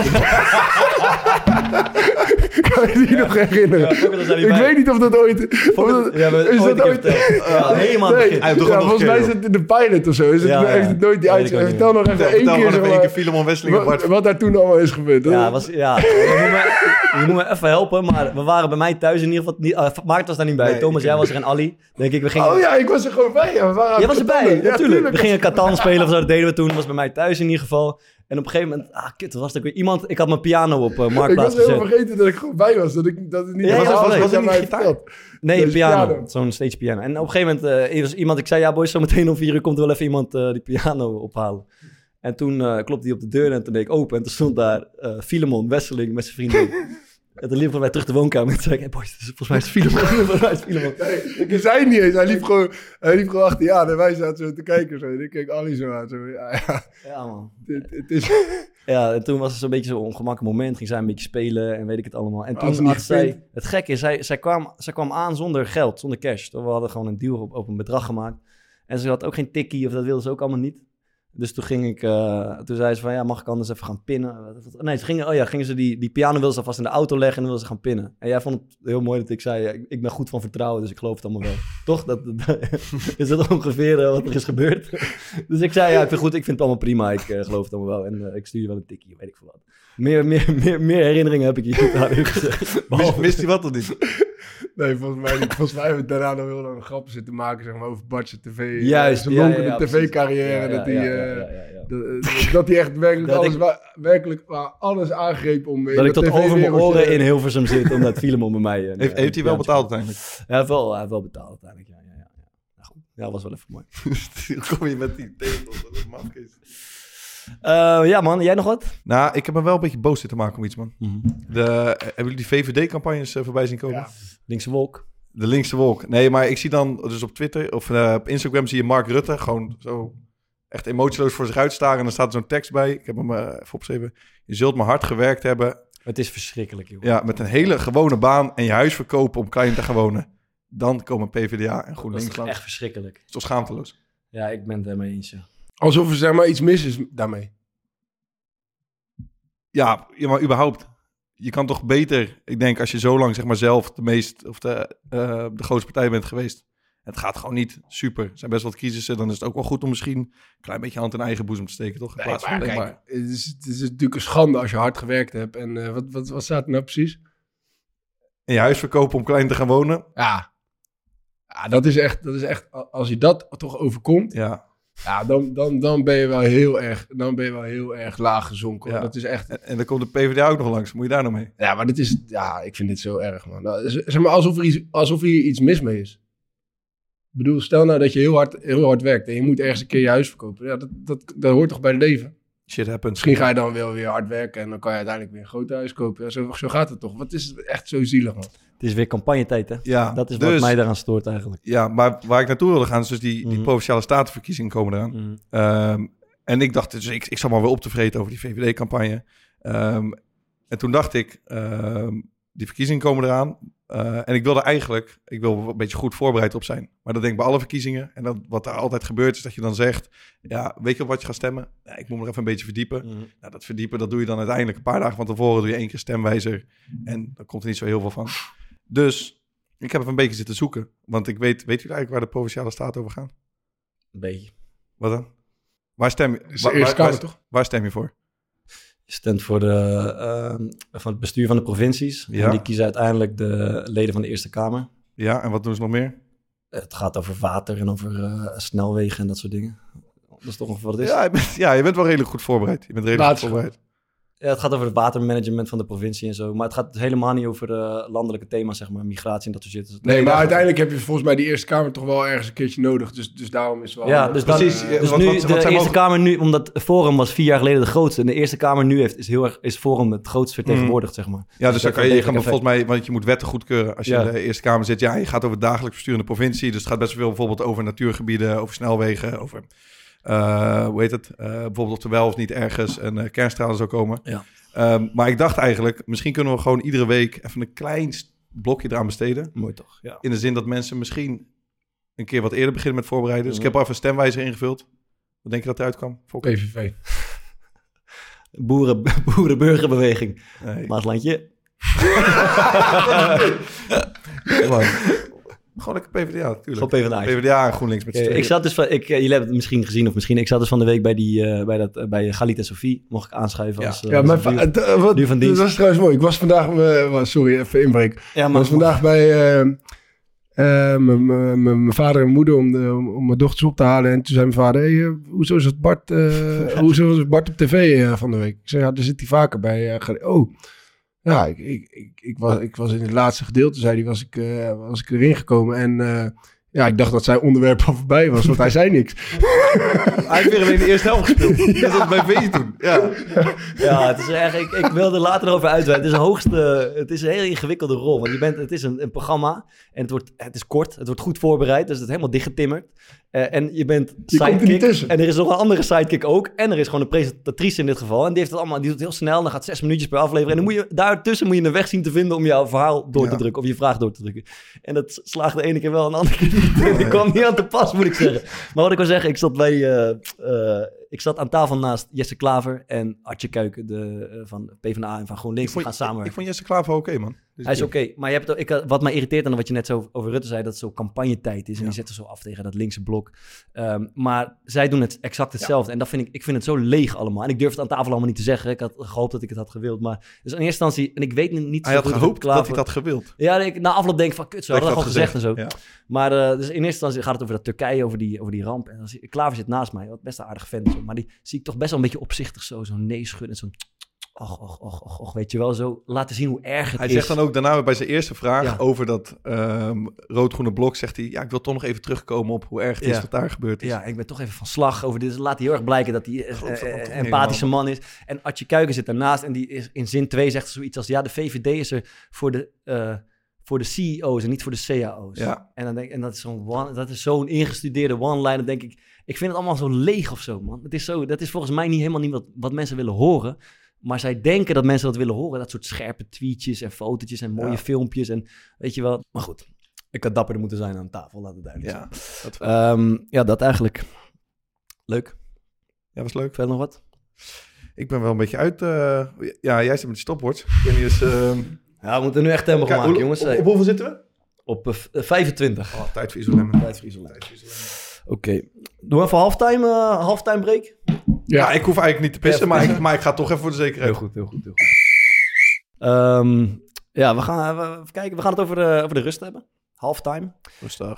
kan je die ja. nog herinneren? Ja, ik bij. weet niet of dat ooit... Of dat, ja, is ooit dat ooit... Uh, helemaal nee. begin. Ja, volgens mij is het in de pilot of zo. Is het, ja, ja. Heeft het nooit die ja, uitzending? Vertel nog even één keer... Even keer Filemon Wesseling en Bart. Wat daar toen allemaal is gebeurd. Ja, was, ja. je moet me even helpen, maar we waren bij mij thuis in ieder geval... Uh, Maarten was daar niet bij. Nee, Thomas, jij was er en Ali. Denk ik, we gingen... Oh ja, ik was er gewoon bij. Ja. Jij was erbij, natuurlijk. We gingen Catan spelen of zo. Dat deden we toen. Dat was bij mij thuis in ieder geval... En op een gegeven moment, ah kut, was er weer iemand... Ik had mijn piano op uh, Marktplaats gezet. Ik was helemaal vergeten dat ik gewoon bij was. Dat ik dat het niet... Ja, was, ja, was, was, was het niet gitaar? Nee, dus piano. piano. Zo'n stage piano. En op een gegeven moment, uh, was iemand... Ik zei, ja boys, zo meteen om vier uur komt er wel even iemand uh, die piano ophalen. En toen uh, klopte hij op de deur en toen deed ik open. En toen stond daar uh, Filemon Wesseling met zijn vrienden. En toen liepen wij terug de woonkamer en toen zei ik... Hey boys, volgens mij is het Filemon. Nee, je zei niet eens. Hij liep gewoon, hij liep gewoon achter je aan en wij zaten zo te kijken. Zo. En ik keek Ali zo aan. Zo. Ja, ja. ja, man. Het, het is... Ja, en toen was het zo'n beetje zo'n ongemakkelijk moment. Ging zij een beetje spelen en weet ik het allemaal. En toen had zij... Het gekke is, zij, zij, kwam, zij kwam aan zonder geld, zonder cash. We hadden gewoon een deal op, op een bedrag gemaakt. En ze had ook geen tikkie of dat wilde ze ook allemaal niet. Dus toen ging ik, uh, toen zei ze van ja, mag ik anders even gaan pinnen? Nee, ze gingen, oh ja, gingen ze die, die piano wilden ze alvast in de auto leggen en dan wilden ze gaan pinnen. En jij vond het heel mooi dat ik zei, ja, ik ben goed van vertrouwen, dus ik geloof het allemaal wel. Toch? Dat, dat, is dat ongeveer uh, wat er is gebeurd? Dus ik zei, ja, ik vind, goed, ik vind het allemaal prima, ik uh, geloof het allemaal wel. En uh, ik stuur je wel een tikkie, weet ik veel wat. Meer, meer, meer, meer herinneringen heb ik hier daarin gezegd. Wist, wist hij wat of niet? Nee, volgens mij niet. Volgens mij hebben we daarna nog heel lang grappen zitten maken, zeg maar, over Bart's tv. Juist, ja, ja, ja, de tv-carrière, dat hij dat hij echt werkelijk alles, ik, wa- werkelijk wa- alles aangreep om... Dat ik tot over mijn oren in Hilversum zit, omdat Filemon bij mij... Uh, heeft, heeft hij wel betaald uiteindelijk? Ja, wel, hij heeft wel betaald uiteindelijk, ja. Ja, ja, ja. Nou, goed, ja, was wel even mooi. Toen kom je met die tegels, dat is mafkees. Uh, ja man, jij nog wat? Nou, ik heb me wel een beetje boos zitten maken om iets man. Mm-hmm. De, hebben jullie die V V D-campagnes uh, voorbij zien komen? Ja. Linkse wolk. De linkse wolk. Nee, maar ik zie dan dus op Twitter of uh, op Instagram zie je Mark Rutte gewoon zo echt emotieloos voor zich uitstaren. En dan staat er zo'n tekst bij. Ik heb hem uh, even opgeschreven. Je zult maar hard gewerkt hebben. Het is verschrikkelijk joh. Ja, met een hele gewone baan en je huis verkopen om klein te gaan wonen. Dan komen PvdA en GroenLinks. Dat is toch echt verschrikkelijk. Het is toch schaamteloos? Ja, ik ben het er mee eens ja. Alsof er zeg maar iets mis is daarmee. Ja, maar überhaupt. je kan toch beter, ik denk, als je zo lang zeg maar zelf de meest of de, uh, de grootste partij bent geweest. Het gaat gewoon niet super. Er zijn best wat crisissen. Dan is het ook wel goed om misschien een klein beetje hand in eigen boezem te steken, toch? In plaats nee, maar, van, kijk, maar. Het, is, het is natuurlijk een schande als je hard gewerkt hebt. En uh, wat, wat, wat staat er nou precies? En je huis verkopen om klein te gaan wonen. Ja, ja dat, is echt, dat is echt... Als je dat toch overkomt... Ja. Ja, dan, dan, dan ben je wel heel erg, dan ben je wel heel erg laag gezonken. Ja. Dat is echt... En, en dan komt de PvdA ook nog langs. Moet je daar nog mee? Ja, maar dit is... Ja, ik vind dit zo erg, man. Nou, zeg maar, alsof er, iets, alsof er hier iets mis mee is. Ik bedoel, stel nou dat je heel hard, heel hard werkt en je moet ergens een keer je huis verkopen. Ja, dat, dat, dat hoort toch bij het leven? Shit happens. Misschien ga je dan wel weer hard werken en dan kan je uiteindelijk weer een groot huis kopen. Ja, zo, zo gaat het toch? Wat is het echt zo zielig, man. Het is weer campagnetijd, hè? Ja, dat is dus, wat mij daaraan stoort eigenlijk. Ja, maar waar ik naartoe wilde gaan is dus die, die mm-hmm. Provinciale Statenverkiezingen komen eraan. Mm-hmm. Um, en ik dacht, dus ik, ik zal maar weer op te vreten over die V V D-campagne. Um, en toen dacht ik, um, die verkiezingen komen eraan. Uh, en ik wilde eigenlijk, ik wil een beetje goed voorbereid op zijn. Maar dat denk ik bij alle verkiezingen. En dat, wat daar altijd gebeurt is dat je dan zegt... ja, weet je op wat je gaat stemmen? Ja, ik moet me even een beetje verdiepen. Mm-hmm. Nou, dat verdiepen, dat doe je dan uiteindelijk een paar dagen van tevoren. Doe je één keer stemwijzer. En daar komt er niet zo heel veel van. Dus ik heb even een beetje zitten zoeken. Want ik weet, weet u eigenlijk waar de Provinciale Staten over gaan? Een beetje. Wat dan? Waar stem je, waar, waar, waar, kamer, waar, waar stem je voor? Je stemt voor de, uh, van het bestuur van de provincies. Ja. En die kiezen uiteindelijk de leden van de Eerste Kamer. Ja, en wat doen ze nog meer? Het gaat over water en over uh, snelwegen en dat soort dingen. Dat is toch ongeveer wat het is. Ja, je bent, ja, je bent wel redelijk goed voorbereid. Je bent redelijk goed voorbereid. Ja, het gaat over het watermanagement van de provincie en zo. Maar het gaat helemaal niet over uh, landelijke thema's, zeg maar, migratie en dat soort dingen. Nee, maar uiteindelijk heb je volgens mij die Eerste Kamer toch wel ergens een keertje nodig. Dus, dus daarom is wel... Ja, dus, dan, precies, dus wat, nu wat, wat de Eerste mogen... Kamer nu... Omdat Forum was vier jaar geleden de grootste. En de Eerste Kamer nu heeft, is, heel erg, is Forum het grootst vertegenwoordigd, mm. zeg maar. Ja, dus, dus dan kan je, je... Volgens mij, want je moet wetten goedkeuren als je ja. in de Eerste Kamer zit. Ja, je gaat over het dagelijks bestuur in de provincie. Dus het gaat best wel bijvoorbeeld over natuurgebieden, over snelwegen, over... Uh, hoe heet het? Uh, bijvoorbeeld of er wel of niet ergens een uh, kernstralen zou komen. Ja. Um, maar ik dacht eigenlijk, misschien kunnen we gewoon iedere week even een klein blokje eraan besteden. Mooi toch? Ja. In de zin dat mensen misschien een keer wat eerder beginnen met voorbereiden. Dus ja. Ik heb al even een stemwijzer ingevuld. Wat denk je dat eruit kwam? Volker? P V V. Boeren, boerenburgerbeweging. Nee. Maaslandje. Gewoon lekker PvdA, natuurlijk. Gewoon PvdA. PvdA en GroenLinks met z'n tweeën. Ik zat dus van, ik, jullie hebben het misschien gezien of misschien. Ik zat dus van de week bij die, uh, bij dat, uh, bij Galit en Sophie. Mocht ik aanschuiven ja. als. Uh, ja, maar va- d- uh, wat, van dat was trouwens mooi. Ik was vandaag, uh, sorry, even inbreken. Ja, ik was vandaag bij uh, uh, mijn vader en moeder om, de, om, om mijn dochters op te halen en toen zei mijn vader: hey, uh, hoezo is het Bart? Uh, ja. Hoezo is Bart op tv uh, van de week? Ik zei: ja, daar zit hij vaker bij. Uh, oh. Ja, ik, ik, ik, ik, was, ik was in het laatste gedeelte, zei hij, was ik, uh, was ik erin gekomen. En uh, ja, ik dacht dat zijn onderwerp al voorbij was, want hij zei niks. Hij heeft weer alleen de eerste helft gespeeld. Ja. Dat was bij V toen. Ja, ja het is echt, ik, ik wilde later erover uitweiden. Het is een hoogste, het is een hele ingewikkelde rol. Want je bent, het is een, een programma en het, wordt, het is kort, het wordt goed voorbereid. Dus het is helemaal dichtgetimmerd. Uh, en je bent sidekick. Je en er is nog een andere sidekick ook. En er is gewoon een presentatrice in dit geval. En die heeft het allemaal, die doet het heel snel. Dan gaat zes minuutjes per aflevering. En dan moet je, daartussen moet je een weg zien te vinden om jouw verhaal door ja. te drukken. Of je vraag door te drukken. En dat slaagt de ene keer wel en de andere keer niet. Oh, die kwam niet aan te pas, moet ik zeggen. Maar wat ik wil zeggen, ik zat bij... Uh, uh, ik zat aan tafel naast Jesse Klaver en Attje Kuiken de, uh, van PvdA en van GroenLinks. Vond, gaan samenwerken. Ik vond Jesse Klaver oké, okay, man. Dus hij is oké, okay, maar je hebt ook, ik, wat mij irriteert aan wat je net zo over Rutte zei, dat het zo campagnetijd is en ja. die zetten zo af tegen dat linkse blok. Um, maar zij doen het exact hetzelfde ja. en dat vind ik, ik vind het zo leeg allemaal. En ik durf het aan tafel allemaal niet te zeggen. Ik had gehoopt dat ik het had gewild, maar dus in eerste instantie, en ik weet niet zo goed. Hij had gehoopt dat ik dat gewild. Ja, ik, na afloop denk ik van kut, zo had ik dat al gezegd, gezegd en zo. Ja. Maar uh, dus in eerste instantie gaat het over dat Turkije, over die, over die ramp. En als, Klaver zit naast mij, wat best een aardige vent. Maar die zie ik toch best wel een beetje opzichtig zo. Zo'n nee schudden. Zo'n... Och, och, och, och, och, weet je wel. Zo laten zien hoe erg het hij is. Hij zegt dan ook daarna bij zijn eerste vraag ja. over dat um, rood-groene blok. Zegt hij, ja, ik wil toch nog even terugkomen op hoe erg het ja. is wat daar gebeurd is. Ja, ik ben toch even van slag over dit. Dus laat hij heel erg blijken dat hij een eh, empathische man is. En Attje Kuiken zit daarnaast. En die is in zin twee zegt zoiets als, ja, de V V D is er voor de... Uh, voor de C E O's en niet voor de C A O's. Ja. En, dan denk, en dat is zo'n, one, dat is zo'n ingestudeerde one-liner, denk ik. Ik vind het allemaal zo leeg of zo, man. Het is zo, dat is volgens mij niet helemaal niet wat, wat mensen willen horen. Maar zij denken dat mensen dat willen horen. Dat soort scherpe tweetjes en fotootjes en mooie ja. filmpjes. En weet je wel. Maar goed, ik had dapperder moeten zijn aan tafel, laat het duidelijk ja, zijn. Dat um, ja, dat eigenlijk. Leuk. Ja, was leuk. Verder nog wat? Ik ben wel een beetje uit... Uh, ja, jij zit met je stopwatch. Eens, uh... Ja, we moeten nu echt tempo gaan maken, jongens. Op, op, op hoeveel zitten we? Op uh, vijfentwintig. Oh, tijd voor Isolem. Tijd voor Isolem. Oké. Okay. Doen we even halftime, uh, halftime break? Ja, ik hoef eigenlijk niet te pissen, maar ik, maar ik ga toch even voor de zekerheid. Heel goed, heel goed, heel goed. Um, ja, we gaan uh, even kijken. We gaan het over de, over de rust hebben. Halftime. Rustig. Uh,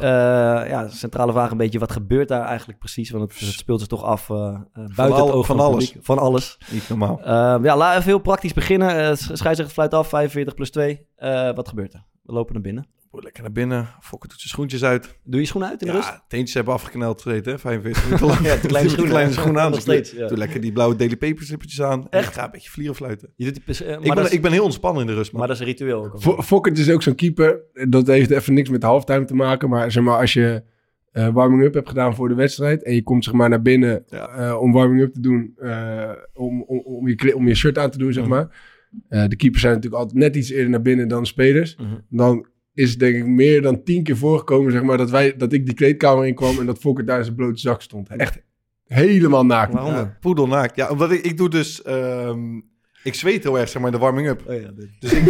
ja, centrale vraag een beetje, wat gebeurt daar eigenlijk precies? Want het, het speelt zich toch af uh, buiten van al, het oog van, van alles. Publiek, van alles. Niet normaal. Uh, ja, laten we even heel praktisch beginnen. Uh, Scheidsrechter fluit af, vijfenveertig plus twee. Uh, wat gebeurt er? We lopen naar binnen. Lekker naar binnen. Fokker doet zijn schoentjes uit. Doe je schoen uit in de ja, rust? Ja, teentjes hebben afgekneld gegeten, hè? vijfenveertig minuten lang. Ja, de kleine schoen, kleine schoen aan. Nog steeds, ja. Doe lekker die blauwe Daily Paper slippertjes aan. Echt? Ik ga een beetje vlieren fluiten. Je doet die, uh, maar ik, ben, is, ik ben heel ontspannen in de rust, man. Maar dat is een ritueel ook. Ook. Fokker is ook zo'n keeper. Dat heeft even niks met halftime te maken. Maar zeg maar, als je uh, warming-up hebt gedaan voor de wedstrijd... en je komt zeg maar naar binnen ja. uh, om warming-up te doen... Uh, om, om, om, je, om je shirt aan te doen, zeg mm. maar... Uh, de keepers zijn natuurlijk altijd net iets eerder naar binnen dan spelers. Mm-hmm. Dan... is denk ik meer dan tien keer voorgekomen, zeg maar, dat, wij, dat ik die kleedkamer in kwam en dat Fokker daar in zijn blote zak stond. Echt helemaal naakt. Waarom? Ja. Poedelnaakt. Ja, omdat ik, ik doe dus... Um, ik zweet heel erg, zeg maar, in de warming-up. Oh ja, dus, ik,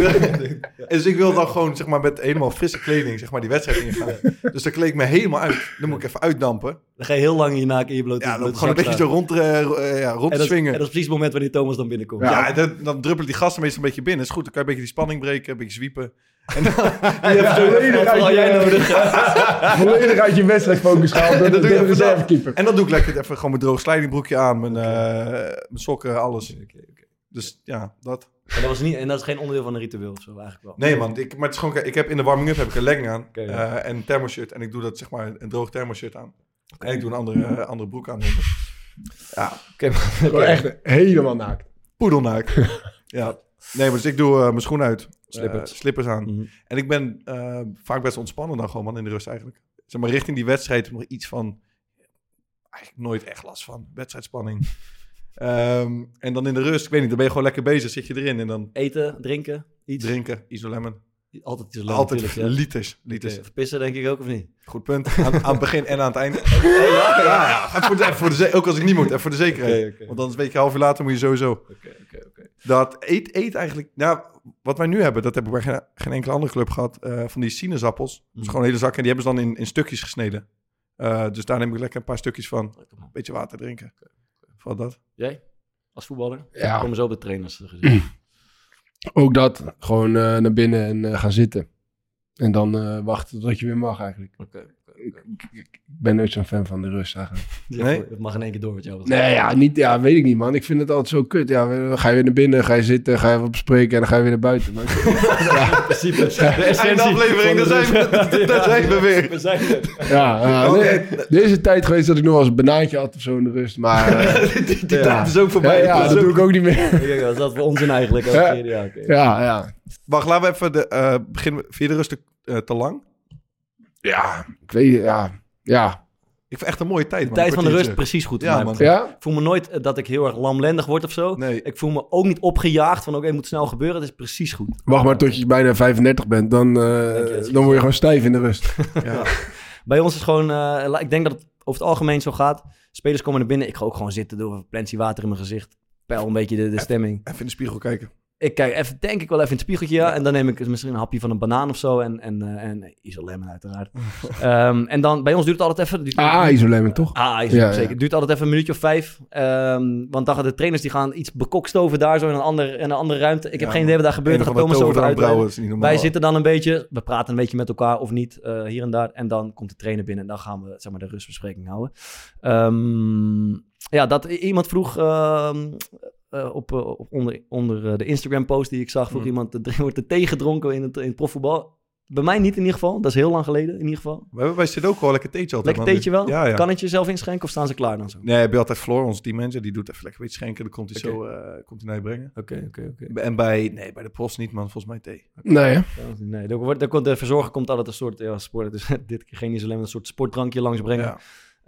dus ik wil dan gewoon, zeg maar, met helemaal frisse kleding, zeg maar, die wedstrijd ingaan. Ja. Dus dan kleed ik me helemaal uit. Dan moet ik even uitdampen. Dan ga je heel lang je naak in je blote, ja, dan blote zak. Ja, gewoon een beetje zo rond, uh, ja, rond en dat, swingen. En dat is precies het moment wanneer Thomas dan binnenkomt. Ja, ja dan, dan druppelen die gasten meestal een beetje binnen. Is goed, dan kan je een beetje die spanning breken, een beetje zwiepen. En dan, ja, je hebt volledig uit, je, uit je wedstrijd focus gehaald. En, en, en dan doe ik lekker even gewoon mijn droog slijdingbroekje aan, mijn, okay. uh, mijn sokken, alles. Okay, okay, okay. Dus okay. ja, dat. En dat, was niet, en dat is geen onderdeel van een ritueel of zo eigenlijk wel? Nee man, ik, maar het is gewoon, ik heb in de warming-up heb ik een legging aan okay, ja. uh, en een thermoshirt. En ik doe dat zeg maar een droog thermoshirt aan. Okay. En ik doe een andere, uh, andere broek aan. Ja, okay, okay. Okay. Echt helemaal naakt. Poedelnaakt. Ja. Nee, maar dus ik doe uh, mijn schoen uit. Slippers. Uh, slippers aan. Mm-hmm. En ik ben uh, vaak best ontspannen dan gewoon, man, in de rust eigenlijk. Zeg maar, richting die wedstrijd nog iets van... Eigenlijk nooit echt last van. Wedstrijdspanning. um, en dan in de rust, ik weet niet, dan ben je gewoon lekker bezig. Zit je erin en dan... Eten, drinken, iets. Drinken, Isolemon. Altijd Isolemon. Altijd ja. liters. liters. Okay. Pissen denk ik ook, of niet? Goed punt. Aan, aan het begin en aan het eind. ja, ja. En voor de, voor de, ook als ik niet moet, even voor de zekerheid. Okay, okay. Want anders weet je, half uur later moet je sowieso... Okay, okay, okay. Dat eet, eet eigenlijk... Nou, wat wij nu hebben, dat heb ik bij geen, geen enkele andere club gehad... Uh, van die sinaasappels. Mm. Dus gewoon een hele zak. En die hebben ze dan in, in stukjes gesneden. Uh, dus daar neem ik lekker een paar stukjes van. Een beetje water drinken. Valt dat? Jij? Als voetballer? Ja. Ik kom zo op de trainers gezien. Ook dat. Gewoon uh, naar binnen en uh, gaan zitten. En dan uh, wachten tot je weer mag eigenlijk. Okay, okay, okay. Ik, ik ben nooit zo'n fan van de rust eigenlijk. Ja, nee? Het mag in één keer door met jou. Nee, gaat. ja, niet, ja, weet ik niet man. Ik vind het altijd zo kut. Ja, ga je weer naar binnen, ga je zitten, ga je wat bespreken en dan ga je weer naar buiten. Man. Ja, in principe. Ja, de essentie. aflevering, daar zijn, ja, zijn we weer. We zijn er. Ja, uh, okay. nee, er is een tijd geweest dat ik nog wel eens een banaantje had of zo in de rust. Maar uh, die, die, die ja. tijd is ook voorbij. Ja, ja, dat, dat doe ik ook niet meer. Ja, dat is voor onzin eigenlijk. Ja, ja, okay. ja, ja. Wacht, laten we even de, uh, beginnen. Vind je de rust te, uh, te lang? Ja, ik weet het, ja. ja. Ik vind echt een mooie tijd. De man. tijd van de rust precies goed. Ja, man. Ja? Ik voel me nooit dat ik heel erg lamlendig word of zo. Nee. Ik voel me ook niet opgejaagd van oké, okay, het moet snel gebeuren. Het is precies goed. Wacht maar tot je bijna vijfendertig bent. Dan, uh, je, dan word je gewoon stijf in de rust. Ja. Ja. Bij ons is gewoon... Uh, ik denk dat het over het algemeen zo gaat. Spelers komen naar binnen. Ik ga ook gewoon zitten door een plenty water in mijn gezicht. Peil een beetje de, de stemming. Even in de spiegel kijken. Ik kijk even, denk ik wel even in het spiegeltje, ja. En dan neem ik misschien een hapje van een banaan of zo. En, en, uh, en Isolem uiteraard. um, en dan, bij ons duurt het altijd even... Duurt, ah, Isolem uh, toch? Ah, Isolem, ja, zeker. Ja. Duurt altijd even een minuutje of vijf. Um, want dan gaan de trainers, die gaan iets bekokstoven daar zo in een, ander, in een andere ruimte. Ik ja, heb geen idee wat daar gebeurt. Dan gaat Thomas over uitbreiden. Wij zitten dan een beetje, we praten een beetje met elkaar of niet, uh, hier en daar. En dan komt de trainer binnen en dan gaan we, zeg maar, de rustbespreking houden. Um, ja, dat iemand vroeg... Uh, Uh, op, uh, op onder, onder uh, de Instagram-post die ik zag... vroeg mm. iemand, uh, wordt er thee gedronken in het, in het profvoetbal? Bij mij niet in ieder geval. Dat is heel lang geleden in ieder geval. Wij, wij zitten ook wel lekker theetje altijd. Lekker theetje wel? Ja, ja. Kan het jezelf inschenken of staan ze klaar dan zo? Nee, je bent altijd Floor, onze teammanager. Die doet even lekker een beetje schenken. Dan komt hij okay. zo uh, komt hij naar je brengen. Oké, okay, oké, okay, oké. Okay. En bij, nee, bij de profs niet, man. Volgens mij thee. Okay. Nee, hè? Nee, dan wordt, dan komt, de verzorger komt altijd een soort... Ja, sport, dus dit keer geen Isolem, een soort sportdrankje langs brengen. Ja.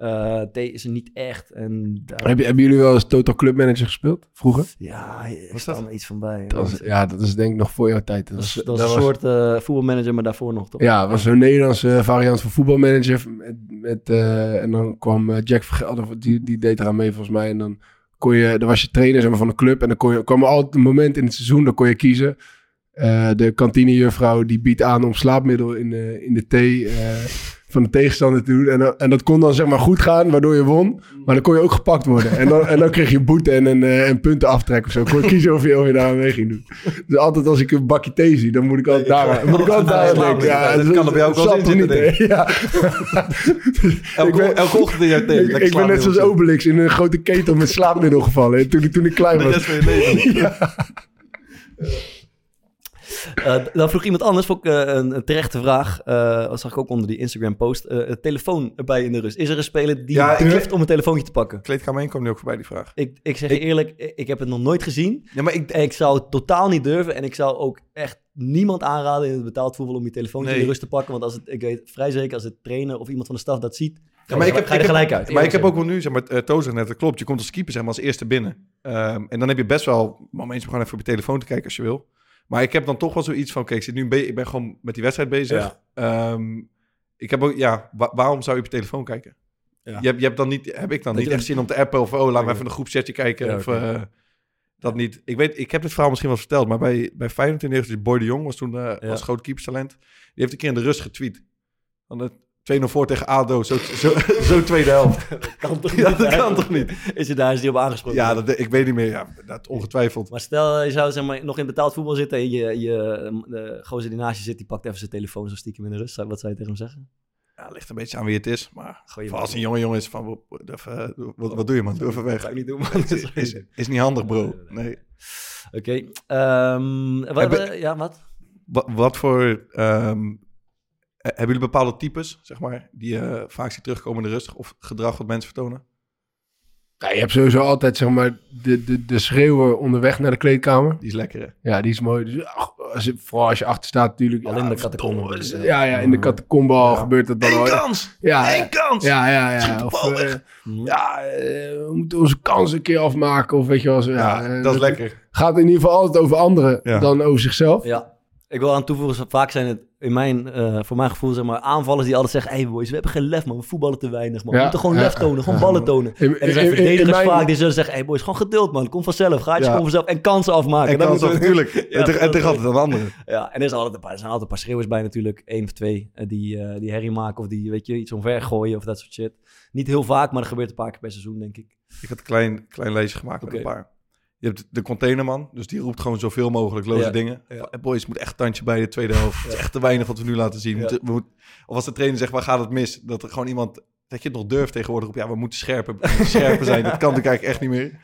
Uh, thee is er niet echt. En daar... Heb je, hebben jullie wel eens Total Club Manager gespeeld vroeger? Ja, er was dat? iets van bij. Dat was, ja, dat is denk ik nog voor jouw tijd. Dat, dat, was, dat, dat was een soort uh, voetbalmanager, maar daarvoor nog toch? Ja, het was een Nederlandse variant van voetbalmanager. Met, met, uh, en dan kwam Jack Vergelder, die, die deed eraan mee volgens mij. En dan kon je, dan was je trainer zeg maar, van de club. En dan kon je, kwam er altijd een moment in het seizoen, dan kon je kiezen. Uh, de kantinejuffrouw die biedt aan om slaapmiddel in, uh, in de thee uh, van de tegenstander te doen. En, en dat kon dan zeg maar goed gaan, waardoor je won. Maar dan kon je ook gepakt worden. En dan, en dan kreeg je boete en een uh, puntenaftrek of zo. Kon je kiezen of je, of je daar aan mee ging doen. Dus altijd als ik een bakje thee zie, dan moet ik altijd daar aan denken. Ja, dat kan op jou ook wel zitten, denk ik. Ja. Elke ochtend in jouw thee. Ik ben net zoals Obelix in een grote ketel met slaapmiddel gevallen. Toen, toen ik klein was. De rest van je leven. Ja. Uh, dan vroeg iemand anders, vond ik uh, een, een terechte vraag. Uh, dat zag ik ook onder die Instagram-post. Uh, telefoon erbij in de rust. Is er een speler die ja, klift om een telefoontje te pakken? Kleedkamer één kwam nu ook voorbij, die vraag. Ik, ik zeg ik, je eerlijk, ik heb het nog nooit gezien. Ja, maar ik, ik zou het totaal niet durven. En ik zou ook echt niemand aanraden in het betaald voetbal om je telefoontje nee. in de rust te pakken. Want als het, ik weet vrij zeker, als het trainer of iemand van de staf dat ziet... Ja, maar ik heb, ga je er gelijk uit. Maar ik heb ook wel nu, zeg maar, uh, Toos net, dat klopt. Je komt als keeper zeg maar, als eerste binnen. Um, en dan heb je best wel momentjes om gewoon even op je telefoon te kijken als je wil. Maar ik heb dan toch wel zoiets van... Oké, okay, ik zit nu be- ik ben gewoon met die wedstrijd bezig. Ja. Um, ik heb ook... Ja, wa- waarom zou je op je telefoon kijken? Ja. Je, hebt, je hebt dan niet... Heb ik dan dat niet echt zin om te appen? Of oh, laat okay. me even een groepsetje kijken. Ja, of okay. uh, dat ja. niet. Ik weet... Ik heb dit verhaal misschien wel verteld. Maar bij, bij Feyenoord in de eerste... Boy de Jong was toen uh, ja. als groot keeperstalent. Die heeft een keer in de rust getweet. Van de twee nul voor tegen A D O. Zo, zo, zo tweede helft. Dat kan toch niet? Ja, dat kan toch niet? Is je daar eens die op aangesproken? Ja, dat, ik weet niet meer. Ja, dat ongetwijfeld. Maar stel, je zou zeg maar, nog in betaald voetbal zitten... en je, je de gozer die naast je zit... die pakt even zijn telefoon zo stiekem in de rust. Wat zou je tegen hem zeggen? Ja, ligt een beetje aan wie het is. Maar vooral als een jonge jongen is van... Wat, wat, wat doe je, man? Doe even weg. Dat ga ik niet doen, man. Is, is, is niet handig, bro. Nee. Oké. Okay. Um, ja, wat? Wat, wat voor... Um, Hebben jullie bepaalde types, zeg maar, die je uh, vaak ziet terugkomen in de rust of gedrag wat mensen vertonen? Ja, je hebt sowieso altijd, zeg maar, de, de, de schreeuwen onderweg naar de kleedkamer. Die is lekker, hè? Ja, die is mooi. Dus, ach, als je, vooral als je achter staat natuurlijk. Al ja, in de catacombe. Ja, ja, ja, in de catacombe al ja. gebeurt dat dan al. Eén kans! Ja, één kans! Ja, ja, ja. ja. Of, uh, ja uh, we moeten onze kans een keer afmaken of weet je wel. Zo, ja, ja, dat, dat is lekker. Gaat in ieder geval altijd over anderen ja. dan over zichzelf. Ja. Ik wil aan toevoegen, vaak zijn het in mijn, uh, voor mijn gevoel, zeg maar, aanvallers die altijd zeggen... Hey boys, we hebben geen lef, man. We voetballen te weinig, man. We ja, moeten gewoon ja, lef tonen, ja, gewoon ballen tonen. In, in, en er zijn verdedigers mijn... vaak die zullen zeggen... Hey boys, gewoon geduld, man. Kom vanzelf. Ga je ja. gewoon vanzelf en kansen afmaken. En kansen, natuurlijk. Ja, en en tegen altijd een andere. Ja, en er, is altijd een paar, er zijn altijd een paar schreeuwers bij natuurlijk. Eén of twee die, uh, die herrie maken of die, weet je, iets omver gooien of dat soort shit. Niet heel vaak, maar dat gebeurt een paar keer per seizoen, denk ik. Ik had een klein, klein leesje gemaakt okay. met een paar... Je hebt de containerman, dus die roept gewoon zoveel mogelijk loze ja. dingen. Ja. Boys, moet echt tandje bij de tweede helft. Ja. Het is echt te weinig wat we nu laten zien. Ja. We moeten, of als de trainer zegt, waar gaat het mis? Dat er gewoon iemand, dat je het nog durft tegenwoordig op. Ja, we moeten scherper, scherper zijn. Ja. Dat kan natuurlijk eigenlijk echt niet meer.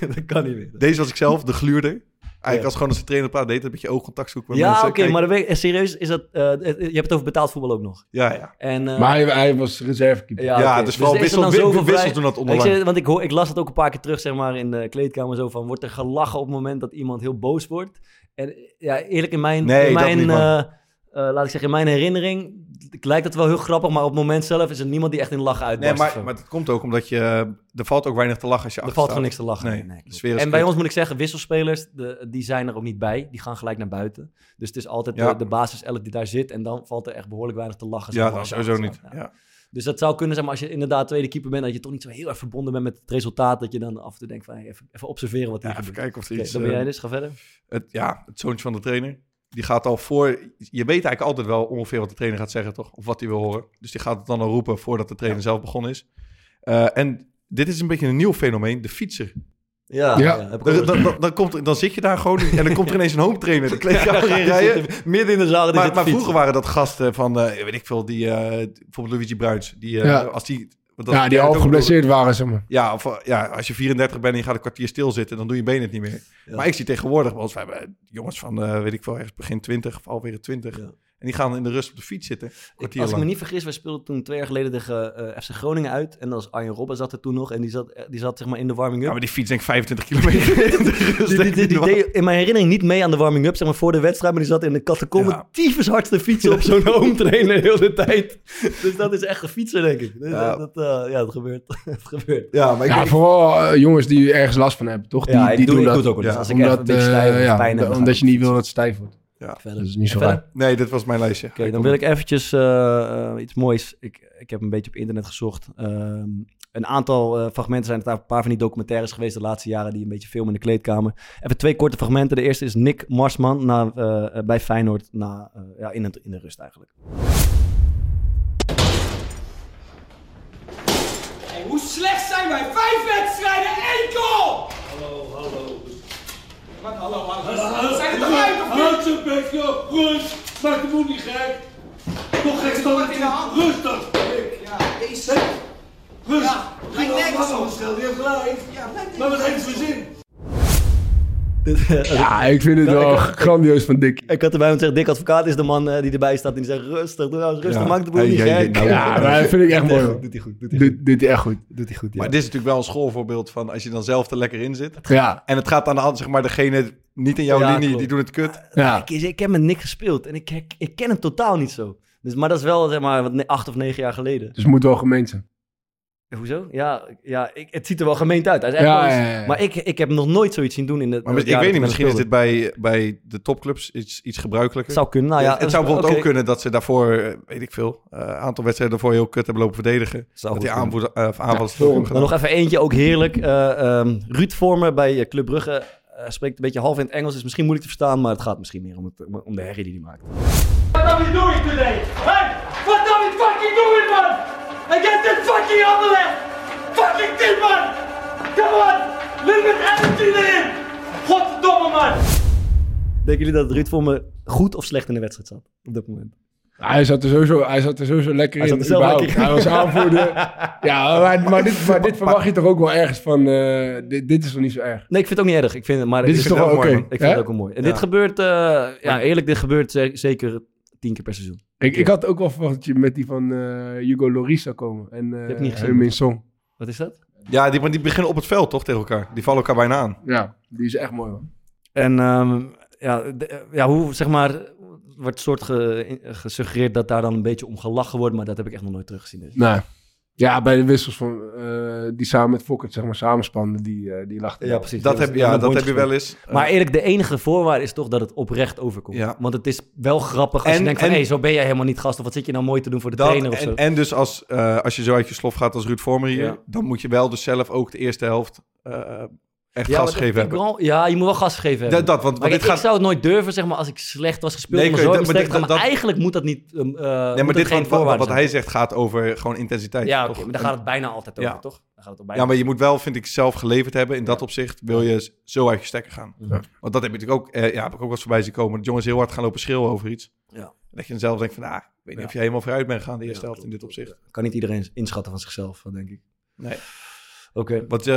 Ja. Dat kan niet meer. Deze was ik zelf, de gluurder. Eigenlijk ja. als gewoon als de trainer praat, deed dat beetje oogcontact zoeken. Ja, oké, okay, maar weet, serieus is dat... Uh, je hebt het over betaald voetbal ook nog. Ja, ja. En, uh, maar hij, hij was reservekeeper. Ja, ja okay. dus vooral dus wissel, wissel, wissel toen dat onderlang. Ik zeg, want ik, hoor, ik las dat ook een paar keer terug, zeg maar, in de kleedkamer zo van... Wordt er gelachen op het moment dat iemand heel boos wordt? En ja, eerlijk, in mijn... Nee, in mijn dat niet, uh, uh, laat ik zeggen, in mijn herinnering lijkt dat wel heel grappig... maar op het moment zelf is er niemand die echt in lachen uitbarst. Nee, maar, maar dat komt ook omdat je... Er valt ook weinig te lachen als je achter staat. Er valt gewoon niks te lachen. Nee, nee, de sfeer is en bij goed. Ons moet ik zeggen, wisselspelers, de, die zijn er ook niet bij. Die gaan gelijk naar buiten. Dus het is altijd ja. de, de basiself die daar zit. En dan valt er echt behoorlijk weinig te lachen. Ja, dat sowieso niet. Ja. Ja. Dus dat zou kunnen zijn, maar als je inderdaad tweede keeper bent... dat je toch niet zo heel erg verbonden bent met het resultaat... dat je dan af en toe denkt van, hey, even, even observeren wat hier ja, even gebeurt. Kijken of er okay, iets... Dan ben jij dus, ga verder. Het, ja, het zoontje van de trainer... Die gaat al voor... Je weet eigenlijk altijd wel ongeveer wat de trainer gaat zeggen, toch? Of wat hij wil horen. Dus die gaat het dan al roepen voordat de trainer ja. zelf begonnen is. Uh, en dit is een beetje een nieuw fenomeen. De fietser. Ja. ja. ja dan, dan, dan, dan, komt, dan zit je daar gewoon... En dan komt er ineens een home trainer. De kleedkamer ja, in rijden. Midden in de zaal. Maar, maar vroeger waren dat gasten van... Uh, weet ik veel. Die, uh, bijvoorbeeld Luigi Bruins. Die, uh, ja. als die, dat, ja, die al geblesseerd door, waren, zeg maar. Ja, of, ja, als je vierendertig bent en je gaat een kwartier stilzitten... dan doe je benen het niet meer. Ja. Maar ik zie tegenwoordig... Wel, we hebben jongens van, uh, weet ik veel, ergens begin twintig of alweer twintig... Ja. En die gaan in de rust op de fiets zitten. Ik, als ik me niet vergis, wij speelden toen twee jaar geleden tegen uh, F C Groningen uit. En dat was Arjen Robben zat er toen nog. En die zat, die zat zeg maar in de warming-up. Ja, maar die fiets denk ik vijfentwintig kilometer in de rust. Die, die, die, die deed in mijn herinnering niet mee aan de warming-up, zeg maar voor de wedstrijd. Maar die zat in de catacombe ja. tyfus hard te fietsen op zo'n home trainer heel de tijd. Dus dat is echt een fietser, denk ik. Dus ja. Dat, uh, ja, dat gebeurt. dat gebeurt. Ja, maar ik ja, denk... vooral uh, jongens die ergens last van hebben, toch? Die, ja, ik die doe, doen ik dat. Doe het ook ja. Als ik omdat, echt een beetje stijf uh, ja, pijn heb. Omdat je niet wil dat het stijf wordt. Ja, verder. Dat is niet zo raar. Nee, dit was mijn lijstje. Oké, okay, dan wil ik eventjes uh, uh, iets moois. Ik, ik heb een beetje op internet gezocht. Uh, een aantal uh, fragmenten zijn het daar een paar van die documentaires geweest de laatste jaren die een beetje filmen in de kleedkamer. Even twee korte fragmenten. De eerste is Nick Marsman na, uh, bij Feyenoord na, uh, ja, in, het, in de rust eigenlijk. Hey, hoe slecht zijn wij? Vijf wedstrijden, één goal! Hallo, hallo. Wat hallo, hallo? Zijn het eruit of niet? Houd zijn bek, joh. Rust. Maak de moed niet gek. Nog gek dan het in de hand. Rust dan. Ja, deze. Rust! Ja, mijn nek is zo. Stel je gelijk. Ja, maar wat heeft het voor zin? Ja, ik vind het wel grandioos van Dick. Ik had erbij om te zeggen, Dick Advocaat is de man die erbij staat en die zegt rustig, doe nou eens rustig, ja. Maak de boel niet gek. Ja, ja, ja, dat vind ik echt mooi. Doet hij goed. Doet hij goed. Doet hij echt goed. Doet hij goed, ja. Maar dit is natuurlijk wel een schoolvoorbeeld van als je dan zelf er lekker in zit. Ja. En het gaat aan de hand, zeg maar, degene niet in jouw ja, linie, klopt. Die doen het kut. Ja. Ik, ik heb met Nick gespeeld en ik, ik, ik ken hem totaal niet zo. Dus, maar dat is wel, zeg maar, wat, acht of negen jaar geleden. Dus het moet wel gemeen zijn. Hoezo? Ja, ja ik, het ziet er wel gemeend uit. Hij is echt ja, ja, ja, ja. Maar ik, ik heb nog nooit zoiets zien doen in de. Maar ik weet niet, misschien is dit bij, bij de topclubs iets, iets gebruikelijker. Zou kunnen, nou ja, het, het zou bijvoorbeeld okay. ook kunnen dat ze daarvoor, weet ik veel, een uh, aantal wedstrijden daarvoor heel kut hebben lopen verdedigen. Zou dat die aanvoer, uh, aanvals. Ja, dan nog even eentje, ook heerlijk. Uh, um, Ruud Vormer bij Club Brugge uh, spreekt een beetje half in het Engels, is misschien moeilijk te verstaan, maar het gaat misschien meer om, het, om de herrie die hij maakt. Wat are we doing today? Hey, what are we fucking doing, man? I get this fucking on the left! Fucking dit, man! Come on! Little bit energy erin! Godverdomme, man! Denken jullie dat Ruud voor me goed of slecht in de wedstrijd zat? Op dat moment. Hij zat er sowieso, hij zat er sowieso lekker hij in. Zat er zelf lekker in. Hij was aanvoerder. Ja, maar, maar, dit, maar dit verwacht je toch ook wel ergens van... Uh, dit, dit is toch niet zo erg? Nee, ik vind het ook niet erg. Ik vind, maar dit ik is vind toch wel oké? Okay. Ik vind He? het ook wel mooi. En ja. dit gebeurt... Uh, ja, eerlijk, dit gebeurt zeker... tien keer per seizoen. Ik, ik had ook wel verwacht dat je met die van uh, Hugo Lloris zou komen. En Heung-min Song. Wat is dat? Ja, die, die beginnen op het veld toch tegen elkaar. Die vallen elkaar bijna aan. Ja, die is echt mooi hoor. En um, ja, de, ja, hoe zeg maar... wordt soort ge, gesuggereerd dat daar dan een beetje om gelachen wordt. Maar dat heb ik echt nog nooit teruggezien. Dus. Nee. Ja, bij de wissels van, uh, die samen met Fokker, zeg maar, samenspanden, die, uh, die lachten. Ja, precies. Dat, dat, heb, ja, dat heb je wel eens. Uh, maar eerlijk, de enige voorwaarde is toch dat het oprecht overkomt. Ja. Want het is wel grappig als en, je denkt van, hé, hey, zo ben jij helemaal niet gast. Of wat zit je nou mooi te doen voor de dat, trainer of en, zo. En dus als, uh, als je zo uit je slof gaat als Ruud Vormer hier, ja. dan moet je wel dus zelf ook de eerste helft... Uh, echt ja, gas geven hebben. Wel, ja, je moet wel gas geven hebben. Dat, dat, want, want ik, gaat... ik zou het nooit durven, zeg maar, als ik slecht was gespeeld. Nee, maar, zo, dat, maar, dit, gaan, dat, maar eigenlijk moet dat niet... Uh, nee, maar dit geen gaat, wat, wat hij zegt gaat over gewoon intensiteit. Ja, oké, okay, maar daar gaat het bijna altijd over, ja. toch? Daar gaat het ook bijna ja, maar je moet wel, vind ik, zelf geleverd hebben. In ja. dat opzicht wil je zo uit je stekker gaan. Ja. Want dat heb ik natuurlijk ook... Eh, ja, heb ik ook wel eens voorbij zien komen. Dat jongens heel hard gaan lopen schreeuwen over iets. Ja. Dat je zelf denkt van, ah, ik weet niet ja. of je helemaal vooruit bent gegaan de eerste ja, helft in dit opzicht. Kan niet iedereen inschatten van zichzelf, denk ik. Nee. Oké. Wat...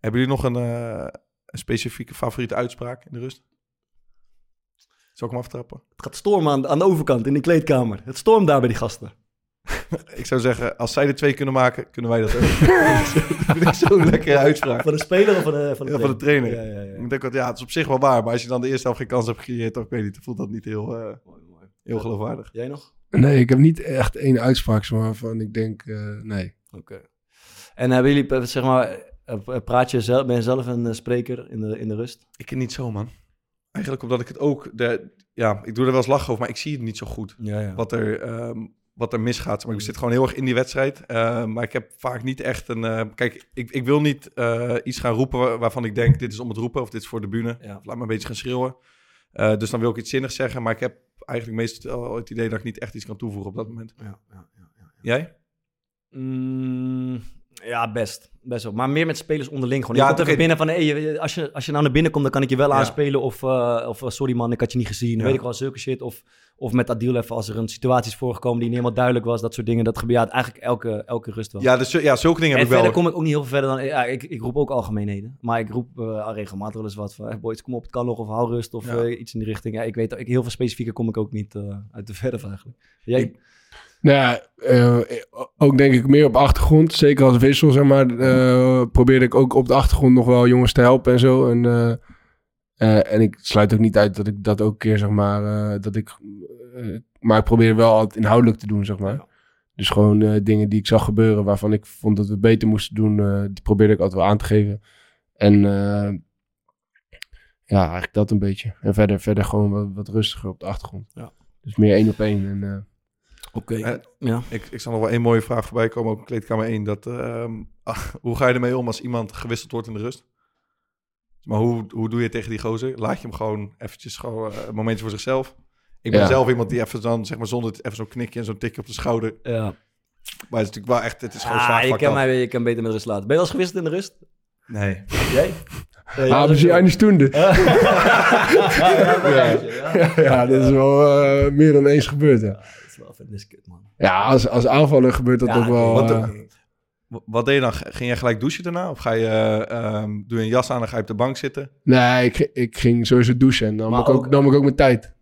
Hebben jullie nog een, uh, een specifieke favoriete uitspraak in de rust? Zal ik hem aftrappen? Het gaat stormen aan, aan de overkant in de kleedkamer. Het stormt daar bij die gasten. Ik zou zeggen, als zij de twee kunnen maken, kunnen wij dat ook. Dat vind ik zo'n lekkere uitspraak. Van de speler of van de, van de ja, trainer? Van de trainer. Ja, ja, ja. Ik denk, ja, het is op zich wel waar. Maar als je dan de eerste helft geen kans hebt gecreëerd, dan voelt dat niet heel, uh, mooi, mooi. heel geloofwaardig. Jij nog? Nee, ik heb niet echt één uitspraak waarvan ik denk, uh, nee. Oké. Okay. En hebben jullie, zeg maar... Praat je zelf, ben je zelf een spreker in de, in de rust? Ik niet zo, man. Eigenlijk omdat ik het ook... De, ja, ik doe er wel eens lachen over, maar ik zie het niet zo goed. Ja, ja. Wat, er, um, wat er misgaat. Maar ik zit gewoon heel erg in die wedstrijd. Uh, maar ik heb vaak niet echt een... Uh, kijk, ik, ik wil niet uh, iets gaan roepen waarvan ik denk... dit is om het roepen of dit is voor de bühne. Ja. Laat me een beetje gaan schreeuwen. Uh, dus dan wil ik iets zinnigs zeggen. Maar ik heb eigenlijk meestal het idee dat ik niet echt iets kan toevoegen op dat moment. Ja, ja, ja, ja, ja. Jij? Mm, ja, best. Best wel. Maar meer met spelers onderling. Gewoon. Je ja, komt even binnen van, hey, als, je, als je nou naar binnen komt, dan kan ik je wel ja. aanspelen. Of, uh, of sorry man, ik had je niet gezien. Ja. Weet ik wel, zulke shit. Of, of met Adele even als er een situatie is voorgekomen die niet helemaal duidelijk was. Dat soort dingen. Dat gebeurt ja, eigenlijk elke, elke rust wel. Ja, dus, ja, zulke dingen en heb ik wel. En verder kom ik ook niet heel veel verder dan... Ja, ik, ik roep ook algemeenheden. Maar ik roep uh, regelmatig wel eens wat van, hey, boys, kom op, het kan nog. Of hou rust. Of ja. uh, iets in die richting. Ja, ik weet, ik, heel veel specifieker kom ik ook niet uh, uit de verf eigenlijk. Jij... Ik... Nou ja, uh, ook denk ik meer op achtergrond. Zeker als wissel, zeg maar, uh, probeerde ik ook op de achtergrond nog wel jongens te helpen en zo. En, uh, uh, en ik sluit ook niet uit dat ik dat ook een keer, zeg maar, uh, dat ik... Uh, maar ik probeerde wel altijd inhoudelijk te doen, zeg maar. Ja. Dus gewoon uh, dingen die ik zag gebeuren, waarvan ik vond dat we beter moesten doen, uh, die probeerde ik altijd wel aan te geven. En uh, ja, eigenlijk dat een beetje. En verder, verder gewoon wat, wat rustiger op de achtergrond. Ja. Dus meer één op één en... Uh, Oké, okay, ja. Ik, ik zal nog wel één mooie vraag voorbij komen op kleedkamer één. Dat, uh, ach, hoe ga je ermee om als iemand gewisseld wordt in de rust? Maar hoe, hoe doe je tegen die gozer? Laat je hem gewoon eventjes gewoon, uh, een momentje voor zichzelf? Ik ben ja. zelf iemand die even dan, zeg maar, zonder het, even zo'n knikje en zo'n tikje op de schouder. Ja. Maar het is natuurlijk wel echt, het is gewoon ah, zwaar. Ik kan, mij, ik kan beter met rust laten. Ben je wel eens gewisseld in de rust? Nee. Jij? Nee, ja, hebben ze eine Stunde. Ja, ja, ja. ja, dat is wel uh, meer dan eens gebeurd. Ja, ja dat is wel fitnesskut, man. Ja, als, als aanvaller gebeurt dat ja, ook wel. Wat, uh, wat deed je dan? Ging jij gelijk douchen daarna? Of ga je, uh, doe je een jas aan en ga je op de bank zitten? Nee, ik, ik ging sowieso douchen en dan nam ik ook, ook, ook mijn tijd.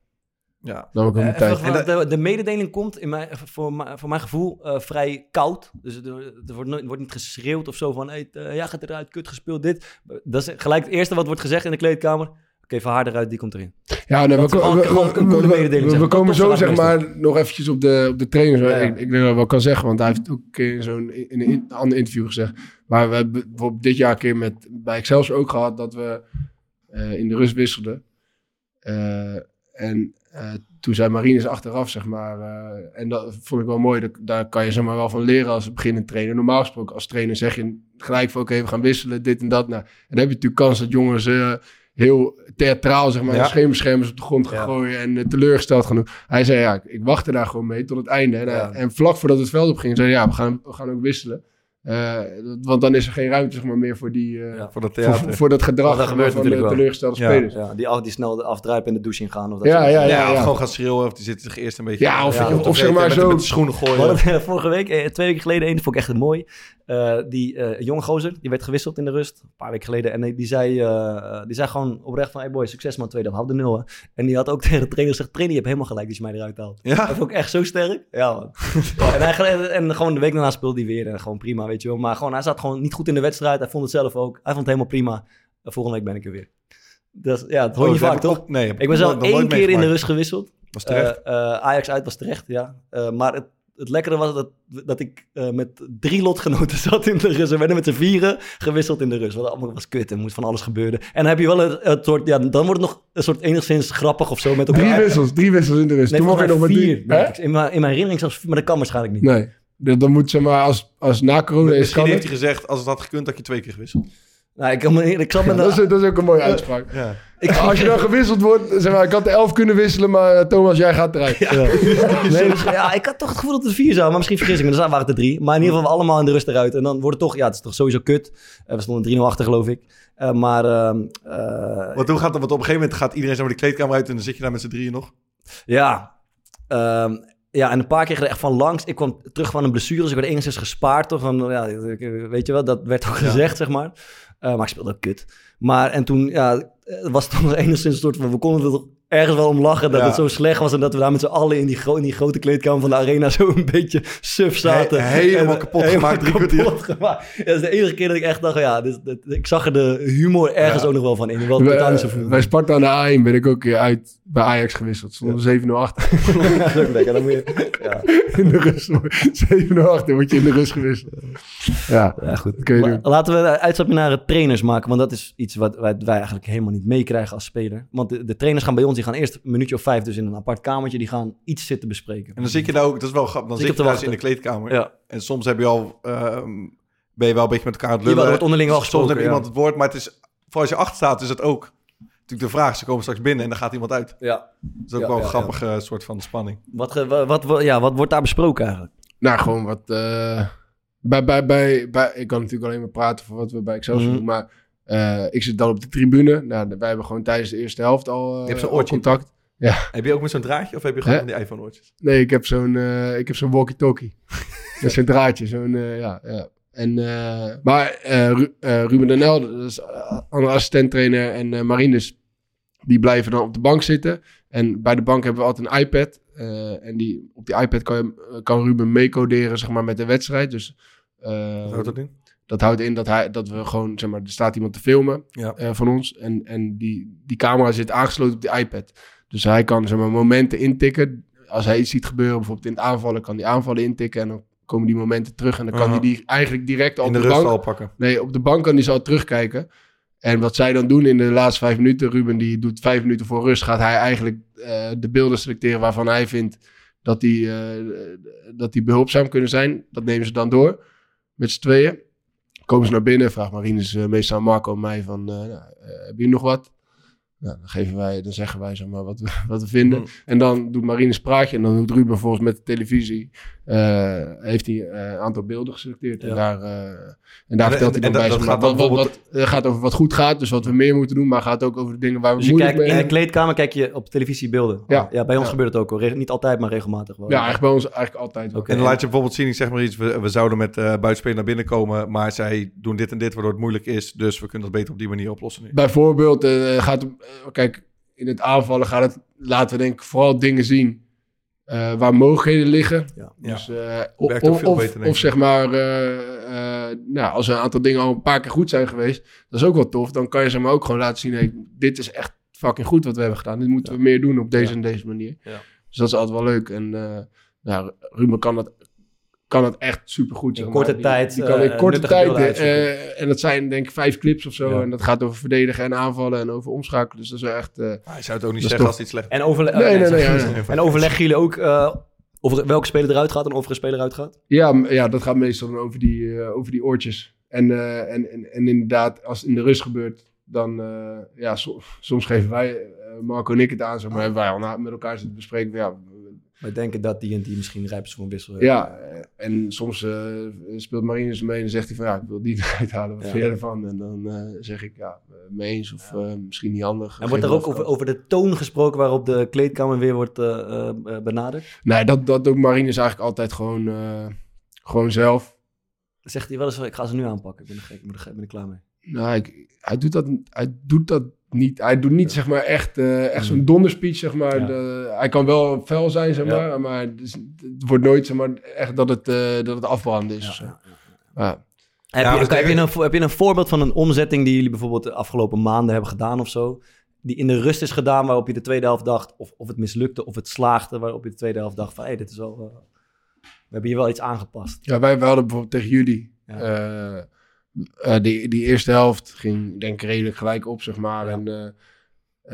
Ja. Dan ook uh, mijn tijd. En de, de mededeling komt in mijn, voor, voor mijn gevoel uh, vrij koud. Dus er, er wordt, nooit, wordt niet geschreeuwd of zo van... Hey, uh, ja, gaat eruit, kut gespeeld, dit. Dat is gelijk het eerste wat wordt gezegd in de kleedkamer. Oké, okay, van haar eruit, die komt erin. Ja, nee, we, we, we, we, we, we, we komen zo, zeg maar, nog eventjes op de, op de trainers. Ja, ja. Ik, ik denk dat ik wel kan zeggen, want hij heeft ook een keer in zo'n in een ander interview gezegd. Maar we hebben bijvoorbeeld dit jaar een keer met, bij Excelsior ook gehad... dat we uh, in de rust wisselden. Uh, en... Uh, toen zei Marinus achteraf, zeg maar, uh, en dat vond ik wel mooi, dat, daar kan je zeg maar wel van leren als beginnend trainer. Normaal gesproken als trainer zeg je gelijk van oké, okay, we gaan wisselen, dit en dat. Nou, en dan heb je natuurlijk kans dat jongens uh, heel theatraal, zeg maar, ja. schermbeschermers op de grond gaan ja. gooien en uh, teleurgesteld gaan doen. Hij zei ja, ik wachtte daar gewoon mee tot het einde. En, ja. en vlak voordat het veld op ging, zei hij ja, we gaan, we gaan ook wisselen. Uh, want dan is er geen ruimte zeg maar, meer voor, die, uh, ja, voor, dat voor, voor dat gedrag dat gebeurt van de teleurgestelde wel. spelers. Ja, ja, die, die snel afdruipen en de douche ingaan. Of dat ja, ja, ja, ja, ja, ja, of gewoon gaan schreeuwen of die zitten zich eerst een beetje... Ja, of, ja, of, of, of zeg maar met, zo... Met de schoenen gooien. Vorige week, twee weken geleden, één vond ik echt mooi. Uh, die uh, jonge gozer, die werd gewisseld in de rust. Een paar weken geleden. En die, die, zei, uh, die zei gewoon oprecht van... Hey boy, succes man, tweede, hou de nul. Hè. En die had ook tegen de trainer gezegd... Trainer, je hebt helemaal gelijk dat je mij eruit haalt. Ja. Dat vond ik echt zo sterk. Ja, man. en, hij, en gewoon de week daarna speelde hij weer. En gewoon prima, weet je wel. Maar gewoon, hij zat gewoon niet goed in de wedstrijd. Hij vond het zelf ook. Hij vond het helemaal prima. Volgende week ben ik er weer. Dus, ja, dat hoor je oh, vaak, toch? Op, nee, ik ben zelf één keer in de rust gewisseld. Was terecht. Uh, uh, Ajax uit was terecht, ja. Uh, maar het... Het lekkere was dat, dat ik uh, met drie lotgenoten zat in de rust. We werden met z'n vieren gewisseld in de rust. Want allemaal was kut en moest van alles gebeuren. En dan heb je wel een, een soort, ja, dan wordt het nog een soort enigszins grappig of zo met elkaar. Drie wissels, drie wissels in de rust. Nee, toen mocht je nog maar drie. Nee, in, mijn, in mijn herinnering zelfs, maar dat kan waarschijnlijk niet. Nee, dan moet ze maar als, als na corona is. Misschien heeft hij gezegd, als het had gekund, dat je twee keer gewisseld. Nou, ik, ik, ik zat met ja, dat, is, dat is ook een mooie uh, uitspraak. Ja. Ik, als je dan gewisseld wordt, zeg maar, ik had de elf kunnen wisselen, maar Thomas, jij gaat eruit. Ja, ja. Nee, dus, ja ik had toch het gevoel dat het vier zou, maar misschien vergis ik me. Dan waren het er drie, maar in ieder geval we allemaal in de rust eruit. En dan wordt het toch, ja, het is toch sowieso kut. Uh, we stonden drie nul achter, geloof ik. Uh, maar... Uh, uh, want hoe gaat dat? Want op een gegeven moment gaat iedereen zo de kleedkamer uit en dan zit je daar met z'n drieën nog? Ja, uh, Ja, en een paar keer er echt van langs. Ik kwam terug van een blessure, dus ik werd enigszins gespaard. Toch? Van, ja, weet je wel, dat werd ook gezegd, ja. zeg maar. Uh, maar ik speelde ook kut. Maar en toen ja, was het toch enigszins een soort van... We konden er toch ergens wel om lachen dat ja. het zo slecht was... en dat we daar met z'n allen in die, gro- in die grote kleedkamer van de arena... zo een beetje suf zaten. He- helemaal en, kapot en, gemaakt. Helemaal kapot gemaakt. Ja, dat is de enige keer dat ik echt dacht... ja, dit, dit, ik zag er de humor ergens ja. ook nog wel van in. Wel, bij, uh, zo bij Sparta aan de A één ben ik ook uit bij Ajax gewisseld. Stond ja. zeven nul achter. Dan moet je... Ja. In de rust. zeven nul achter word je in de rust gewisseld. Ja, ja goed. Kun je La- doen. Laten we een uitstapje naar het trainers maken. Want dat is iets wat wij, wij eigenlijk helemaal niet meekrijgen als speler. Want de, de trainers gaan bij ons... die gaan eerst een minuutje of vijf dus in een apart kamertje... die gaan iets zitten bespreken. En dan zit je daar ook... Dat is wel grappig. Dan zit, zit je daar eens in de kleedkamer. Ja. En soms heb je al, um, ben je wel een beetje met elkaar aan het lullen. Je wordt onderling al gesproken. Soms heeft ja. iemand het woord. Maar het is, voor als je achter staat is het ook... Natuurlijk de vraag, ze komen straks binnen en dan gaat iemand uit. Ja. Dat is ook ja, wel een ja, grappige ja. soort van spanning. Wat, wat, wat, ja, wat wordt daar besproken eigenlijk? Nou, gewoon wat... Uh, bij, bij, bij, bij, ik kan natuurlijk alleen maar praten voor wat we bij Excelsior mm-hmm. doen, maar... Uh, ik zit dan op de tribune. Nou, wij hebben gewoon tijdens de eerste helft al, uh, je hebt zo'n al contact. Ja. Heb je ook met zo'n draadje of heb je gewoon van die iPhone-oortjes? Nee, ik heb zo'n, uh, ik heb zo'n walkie-talkie. Dat is een draadje. Zo'n, uh, ja, ja. En, uh, maar uh, Ru- uh, Ruben Den Hel, dat is uh, andere assistent-trainer, en uh, Marinus, die blijven dan op de bank zitten. En bij de bank hebben we altijd een iPad. Uh, en die, op die iPad kan, je, kan Ruben meecoderen zeg maar, met de wedstrijd. Dus, uh, Wat houdt dat in? Dat houdt in dat, hij, dat we gewoon, zeg maar, er staat iemand te filmen ja. uh, van ons. En, en die, die camera zit aangesloten op die iPad. Dus hij kan, zeg maar, momenten intikken. Als hij iets ziet gebeuren, bijvoorbeeld in het aanvallen, kan hij aanvallen intikken. En dan komen die momenten terug. En dan kan hij die eigenlijk direct al op de, de bank... al pakken. Nee, op de bank kan hij ze al terugkijken. En wat zij dan doen in de laatste vijf minuten... Ruben, die doet vijf minuten voor rust. Gaat hij eigenlijk uh, de beelden selecteren waarvan hij vindt... dat die, uh, dat die behulpzaam kunnen zijn. Dat nemen ze dan door met z'n tweeën. Komen ze naar binnen, vraagt Marinus uh, meestal aan Marco en mij van, uh, nou, uh, heb je nog wat? Nou, dan, geven wij, dan zeggen wij zeg maar, wat, we, wat we vinden. Mm. En dan doet Marinus praatje en dan doet Ruben volgens met de televisie. Uh, heeft hij een uh, aantal beelden geselecteerd. Ja. En daar, uh, en daar en, vertelt en, hij dan bij. Dat, dat gaat, wat, wat, wat, wat, gaat over wat goed gaat, dus wat we meer moeten doen. Maar gaat ook over de dingen waar we dus moeilijk kijkt, mee in hebben. In de kleedkamer kijk je op televisie beelden. Ja, ja bij ons ja. gebeurt het ook al. Reg- niet altijd, maar regelmatig wel. Ja, eigenlijk bij ons eigenlijk altijd wel. Okay. En dan laat je bijvoorbeeld zien, ik zeg maar iets. We, we zouden met uh, buitenspeler naar binnen komen, maar zij doen dit en dit, waardoor het moeilijk is. Dus we kunnen dat beter op die manier oplossen nu. Bijvoorbeeld uh, gaat Kijk, in het aanvallen gaat het, laten we denk ik vooral dingen zien uh, waar mogelijkheden liggen. Ja, dus, uh, of, of, beter, of zeg maar, uh, uh, nou, als er een aantal dingen al een paar keer goed zijn geweest, dat is ook wel tof. Dan kan je zeg maar ook gewoon laten zien, hey, dit is echt fucking goed wat we hebben gedaan. Dit moeten ja. we meer doen op deze ja. en deze manier. Ja. Dus dat is altijd wel leuk. En uh, nou, Ruben kan dat, kan dat echt supergoed. In korte tijd. In korte tijd. Uh, en dat zijn denk ik vijf clips of zo. Ja. En dat gaat over verdedigen en aanvallen en over omschakelen. Dus dat is echt... Uh, ah, je zou het ook niet zeggen toch... als iets slecht is. En, overle- nee, nee, nee, nee, nee, nee. en overleggen jullie ook uh, over welke speler eruit gaat en of er een speler eruit gaat? Ja, ja, dat gaat meestal over die, uh, over die oortjes. En, uh, en, en, en inderdaad, als het in de rust gebeurt, dan... Uh, ja, so- soms geven wij, uh, Marco en ik het aan, zeg maar, hebben wij al na- met elkaar zitten bespreken. Ja, we denken dat die en die misschien rijp is voor een wissel. Ja, en soms uh, speelt Marinus mee en zegt hij van ja, ik wil die eruit halen, wat ja. vind je ervan? En dan uh, zeg ik ja, mee eens of ja. uh, misschien niet handig. En wordt er ook over, over de toon gesproken waarop de kleedkamer weer wordt uh, uh, benaderd? Nee, dat, dat doet Marinus eigenlijk altijd gewoon, uh, gewoon zelf. Zegt hij wel eens, ik ga ze nu aanpakken, ik ben er, gek, ik ben er, ik ben er klaar mee. Nou, ik, hij doet dat, hij doet dat niet. Hij doet niet ja. zeg maar echt, uh, echt zo'n donderspeech, zeg maar. Ja. De, hij kan wel fel zijn, zeg maar, ja. maar het, is, het wordt nooit zeg maar echt dat het, uh, dat het afbranden is. Ja. Ja. Heb, ja, je, heb, je een, heb je een voorbeeld van een omzetting die jullie bijvoorbeeld de afgelopen maanden hebben gedaan of zo? Die in de rust is gedaan, waarop je de tweede helft dacht, of, of het mislukte, of het slaagde, waarop je de tweede helft dacht van, hé, hey, dit is wel, uh, we hebben hier wel iets aangepast. Ja, wij, wij hadden bijvoorbeeld tegen jullie... Ja. Uh, Uh, die, die eerste helft ging denk ik redelijk gelijk op, zeg maar. Ja. En, uh,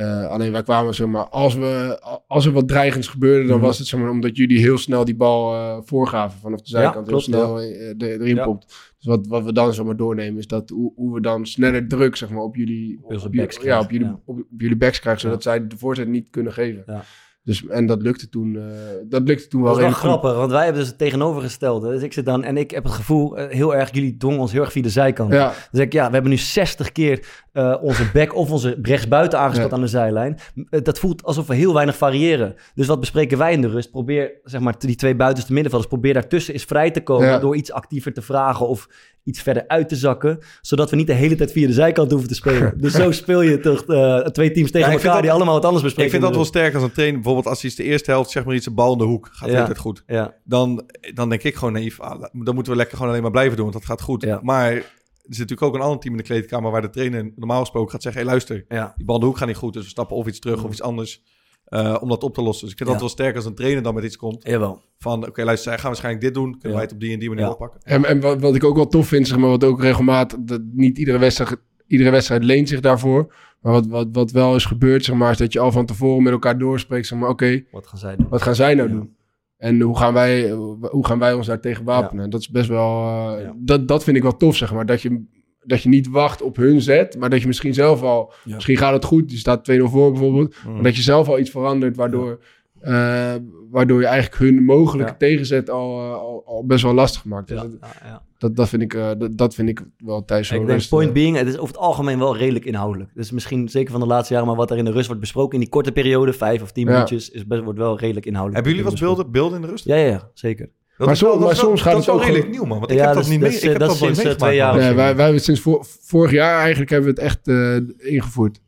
uh, alleen wij kwamen, zeg maar, als, we, als er wat dreigends gebeurde, dan mm. was het zeg maar, omdat jullie heel snel die bal uh, voorgaven vanaf de zijkant. Ja, heel snel ja. uh, de, erin ja. pompt. Dus wat, wat we dan zeg maar, doornemen is dat hoe, hoe we dan sneller druk zeg maar, op jullie op, op, backs, ja, op jullie, ja. op, op jullie backs krijgen, zodat ja. zij de voorzet niet kunnen geven. Ja. Dus, en dat lukte toen, uh, dat lukte toen wel. Dat is wel grappig, want wij hebben dus het tegenovergestelde. Dus ik zit dan en ik heb het gevoel, uh, heel erg, jullie dongen ons heel erg via de zijkant. Ja. Dus ik, ja, we hebben nu zestig keer uh, onze back of onze rechtsbuiten aangespeeld ja. aan de zijlijn. Uh, dat voelt alsof we heel weinig variëren. Dus wat bespreken wij in de rust? Probeer, zeg maar, die twee buitenste middenvelders, probeer daartussen eens vrij te komen ja. door iets actiever te vragen of iets verder uit te zakken, zodat we niet de hele tijd via de zijkant hoeven te spelen. Dus zo speel je toch uh, twee teams tegen ja, elkaar dat, die allemaal wat anders bespreken. Ik vind dat wel sterk als een trainer. Bijvoorbeeld als iets de eerste helft, zeg maar iets, een bal in de hoek, gaat ja. altijd goed. Ja. Dan, dan denk ik gewoon naïef, ah, dan moeten we lekker gewoon alleen maar blijven doen, want dat gaat goed. Ja. Maar er zit natuurlijk ook een ander team in de kleedkamer waar de trainer normaal gesproken gaat zeggen, hé hey, luister, ja. die bal in de hoek gaat niet goed, dus we stappen of iets terug ja. of iets anders. Uh, om dat op te lossen. Dus ik vind ja. dat wel sterk als een trainer dan met iets komt. Jawel. Van, oké, okay, luister, zij gaan waarschijnlijk dit doen. Kunnen ja. wij het op die en die manier ja. oppakken. En, en wat, wat ik ook wel tof vind, zeg maar, wat ook regelmatig... dat niet iedere wedstrijd, iedere wedstrijd leent zich daarvoor. Maar wat, wat, wat wel is gebeurd, zeg maar, is dat je al van tevoren met elkaar doorspreekt. Zeg maar, oké, okay, wat gaan zij doen? Wat gaan zij nou ja. doen? En hoe gaan wij, hoe gaan wij ons daar tegen wapenen? Ja. Dat is best wel... Uh, ja. dat, dat vind ik wel tof, zeg maar. Dat je... Dat je niet wacht op hun zet, maar dat je misschien zelf al... Ja. Misschien gaat het goed, je staat twee nul voor bijvoorbeeld. Mm. Maar dat je zelf al iets verandert, waardoor, ja. uh, waardoor je eigenlijk hun mogelijke ja. tegenzet al, al, al best wel lastig maakt. Ja. Dus dat, ja, ja. Dat, dat, vind ik, uh, dat, dat vind ik wel tijdens zo'n rust. Point uh, being, het is over het algemeen wel redelijk inhoudelijk. Dus misschien zeker van de laatste jaren, maar wat er in de rust wordt besproken... in die korte periode, vijf of tien ja. minuutjes, is best, wordt wel redelijk inhoudelijk. Hebben jullie wat beelden, beelden in de rust? Ja, ja, ja, zeker. Dat maar, wel, som, maar soms gaat het ook redelijk nieuw, man. Want ik ja, heb dat, dat niet mee. Ik heb dat, dat sinds mee twee jaar. Nee, wij, wij hebben sinds vor, vorig jaar eigenlijk hebben we het echt uh, ingevoerd.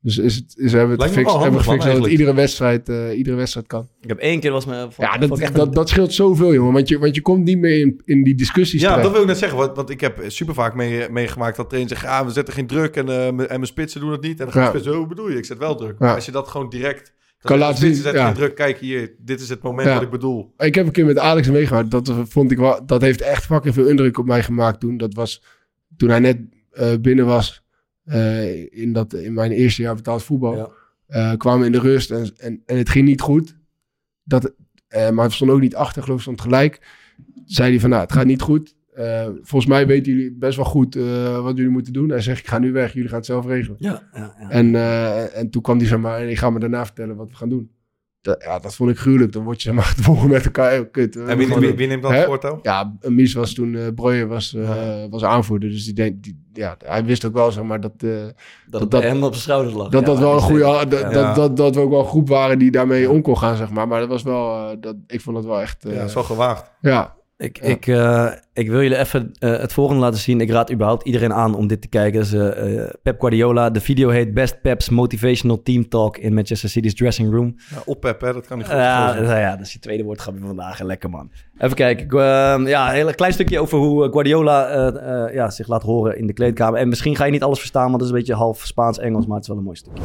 Dus is het, is, hebben we het gefixt, handig, hebben we gefixt man, dat het iedere wedstrijd, uh, iedere wedstrijd kan. Ik heb één keer was me. Van, ja, dat, echt dat, een... dat scheelt zoveel, jongen. Want je, want je komt niet meer in, in die discussies ja, terecht. Dat wil ik net zeggen. Want, want ik heb super vaak mee, meegemaakt dat trainers zeggen... Ah, we zetten geen druk en, uh, en mijn spitsen doen het niet. En dan gaan ja. spitsen, hoe bedoel je? Ik zet wel druk. Maar als je dat gewoon direct... Kan laten zien, zet ja. geen druk, kijk hier, dit is het moment ja. wat ik bedoel. Ik heb een keer met Alex meegemaakt, dat vond ik wel, dat heeft echt fucking veel indruk op mij gemaakt toen. Dat was toen hij net uh, binnen was uh, in, dat, in mijn eerste jaar betaald voetbal. Ja. Uh, kwamen in de rust en, en, en het ging niet goed. Dat, Uh, maar hij stond ook niet achter, geloof ik, stond gelijk. Zei hij van, nou, het gaat niet goed. Uh, volgens mij weten jullie best wel goed uh, wat jullie moeten doen. Hij zegt, ik ga nu weg, jullie gaan het zelf regelen. Ja, ja, ja. En, uh, en toen kwam hij, zeg maar, ik ga me daarna vertellen wat we gaan doen. Dat, ja, dat vond ik gruwelijk. Dan word je, zeg maar, gevolgen met elkaar. Oh, kut. En wie, wie, wie neemt dan het voortouw? Ja, Mies was toen, uh, Breuer was, uh, ja. was aanvoerder. Dus die denk, die, ja, hij wist ook wel, zeg maar, dat... Uh, dat dat, het dat hem op zijn schouders lag. Dat, ja, dat, wel een goede, ja. dat, dat, dat, dat we ook wel een groep waren die daarmee om kon gaan, zeg maar. Maar dat was wel... Uh, dat, ik vond dat wel echt... Uh, ja, dat is wel gewaagd. Ja. Ik, ja. ik, uh, ik wil jullie even uh, het volgende laten zien. Ik raad überhaupt iedereen aan om dit te kijken. Dus, uh, uh, Pep Guardiola. De video heet Best Pep's Motivational Team Talk in Manchester City's Dressing Room. Ja, op Pep, hè? Dat kan niet goed. Uh, ja, nou ja, dat is je tweede woordgrapje van vandaag. Lekker, man. Even kijken. Uh, ja, een klein stukje over hoe Guardiola uh, uh, ja, zich laat horen in de kleedkamer. En misschien ga je niet alles verstaan, want dat is een beetje half Spaans-Engels. Maar het is wel een mooi stukje.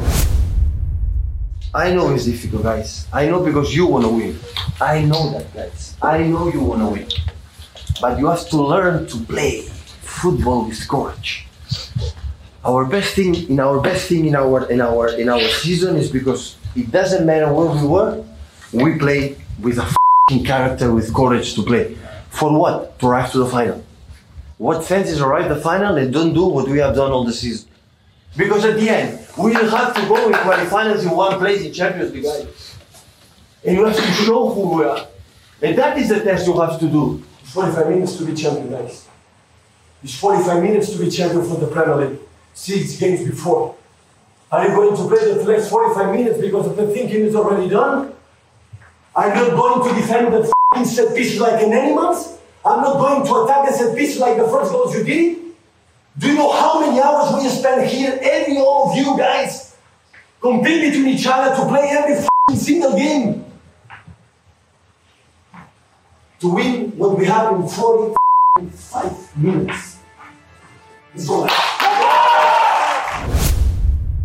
I know it's difficult, guys. I know because you want to win. I know that, guys. I know you want to win. But you have to learn to play football with courage. Our best thing in our best thing in our in our in our season is because it doesn't matter where we were, we play with a f***ing character, with courage to play. For what? To arrive to the final. What sense is arrive to the final and don't do what we have done all the season? Because at the end, we will have to go in quarterfinals in one place in Champions League, guys. And you have to show who we are. And that is the test you have to do. It's forty-five minutes to be champion, guys. It's forty-five minutes to be champion for the Premier League. Six games before. Are you going to play the next forty-five minutes because the thinking is already done? I'm not going to defend the f***ing set piece like an animal. I'm not going to attack a set piece like the first goals you did. Do you know how many hours we spend here, every all of you guys, compete between each other to play every f***ing single game? To win what we have in forty-five minutes. It's all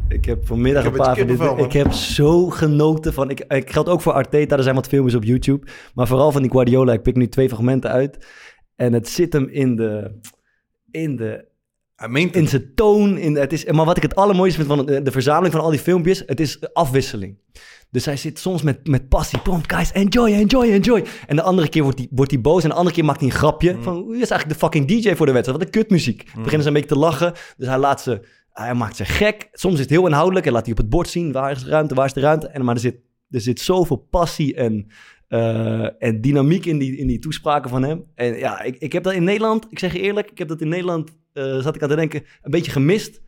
Ik heb vanmiddag ik heb een paar van dit. Man. Ik heb zo genoten van... Ik, ik geldt ook voor Arteta, er zijn wat filmpjes op YouTube. Maar vooral van die Guardiola, ik pik nu twee fragmenten uit. En het zit hem in de... In de in zijn toon. In, het is, maar wat ik het allermooiste vind van de verzameling van al die filmpjes... het is afwisseling. Dus hij zit soms met, met passie. Prompt, guys, enjoy, enjoy, enjoy. En de andere keer wordt hij wordt die boos. En de andere keer maakt hij een grapje. Mm. Van, wie is eigenlijk de fucking D J voor de wedstrijd? Wat een kutmuziek. Mm. Beginnen ze een beetje te lachen. Dus hij laat ze... Hij maakt ze gek. Soms is het heel inhoudelijk. Hij laat hij op het bord zien. Waar is de ruimte? Waar is de ruimte? En, maar er zit, er zit zoveel passie en... Uh, en dynamiek in die, in die toespraken van hem. En ja, ik, ik heb dat in Nederland... Ik zeg je eerlijk, ik heb dat in Nederland... Uh, zat ik aan te denken, een beetje gemist.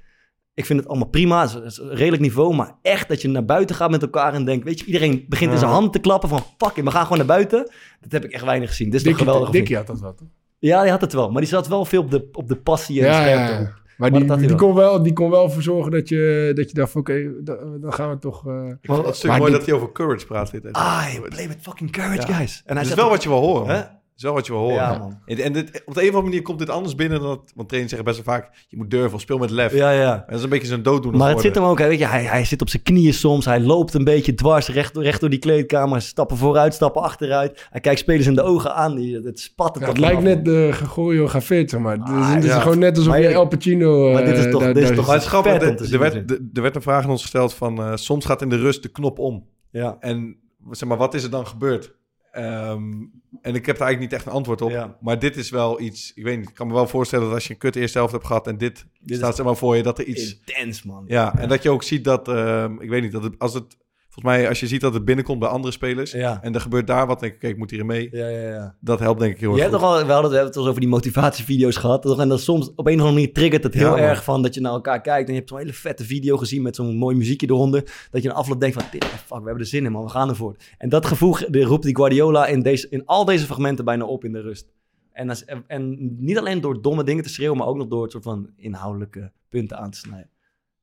Ik vind het allemaal prima, het is een redelijk niveau, maar echt dat je naar buiten gaat met elkaar en denkt, weet je, iedereen begint in zijn hand te klappen van, fuck it, we gaan gewoon naar buiten. Dat heb ik echt weinig gezien. Dit is toch geweldig. Dickie had dat wel, toch? Ja, die had het wel, maar die zat wel veel op de, op de passie en ja, scherpte. Ja, ja. Maar, maar die, die, wel. Kon wel, die kon wel voor zorgen dat je, dat je dacht, oké, okay, dan, dan gaan we toch... Uh... Ik vond het stuk mooi die... dat hij over courage praat. Dit ah, I play with fucking courage, ja. Guys. En hij dat is wel op... wat je wil horen, hè? Zo wat je wil horen. Ja, man. En dit, op de een of andere manier komt dit anders binnen dan dat, want trainers zeggen best wel vaak, je moet durven of speel met lef. Ja, ja. En dat is een beetje zijn dooddoener. Maar het zit hem ook, weet je, hij, hij zit op zijn knieën soms, hij loopt een beetje dwars, recht, recht door die kleedkamer, stappen vooruit, stappen achteruit. Hij kijkt spelers in de ogen aan, die, het spat. Ja, het lijkt af. Net de Gregorio Gafet, zeg maar. Ah, dit is ja. Gewoon net alsof maar je El Pacino... Maar dit is toch... Uh, dit is toch maar het is grappig, er werd, werd een vraag aan ons gesteld van, uh, soms gaat in de rust de knop om. Ja. En zeg maar, wat is er dan gebeurd? Um, en ik heb daar eigenlijk niet echt een antwoord op. Ja. Maar dit is wel iets... Ik weet niet, ik kan me wel voorstellen dat als je een kut eerste helft hebt gehad... en dit, dit staat zeg maar voor je, dat er iets... Intens, man. Ja, ja, en dat je ook ziet dat... Uh, ik weet niet, dat het, als het... Volgens mij, als je ziet dat het binnenkomt bij andere spelers... Ja. En er gebeurt daar wat, denk ik, kijk, ik moet hierin mee. Ja, ja, ja. Dat helpt denk ik heel erg. Je hebt toch al, we hadden het over die motivatievideo's gehad. Toch? En dat soms op een of andere manier triggert het heel ja, erg van... dat je naar elkaar kijkt en je hebt zo'n hele vette video gezien... met zo'n mooi muziekje eronder. Dat je in afloop denkt van, dit, fuck, we hebben er zin in, man. We gaan ervoor. En dat gevoel roept die Guardiola in, deze, in al deze fragmenten bijna op in de rust. En, als, en, en niet alleen door domme dingen te schreeuwen... maar ook nog door het soort van inhoudelijke punten aan te snijden.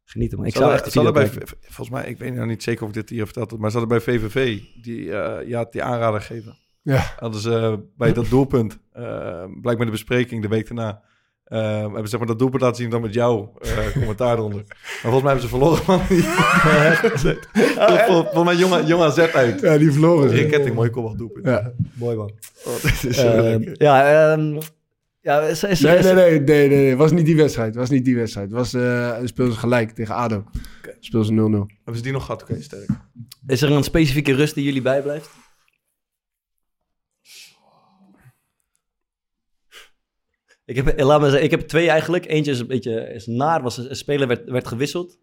Genieten, man. Ik zou echt zal er bij, volgens mij, ik weet nou niet zeker of ik dit hier verteld, maar ze hadden bij V V V die, uh, ja, die aanrader geven. Ja. Hadden ze uh, bij dat doelpunt, uh, blijkbaar de bespreking de week daarna, uh, hebben ze zeg maar dat doelpunt laten zien dan met jouw uh, commentaar eronder. Maar volgens mij hebben ze verloren, man. Volgens mij jongen, jongen A Z uit. Ja, die verloren. Rick Ketting, mooi kopbal doelpunt. Ja. Mooi, man. Oh, dit is uh, ja, um, Ja, is, is, nee, nee, nee, nee, nee, het was niet die wedstrijd. was niet die wedstrijd. was uh, speelden ze gelijk tegen A D O. Okay. Speelden ze nul nul. Hebben ze die nog gehad? Oké, sterk. Is er een specifieke rust die jullie bijblijft? Ik heb, laat maar zeggen, ik heb twee eigenlijk. Eentje is een beetje is naar, was een speler werd, werd gewisseld.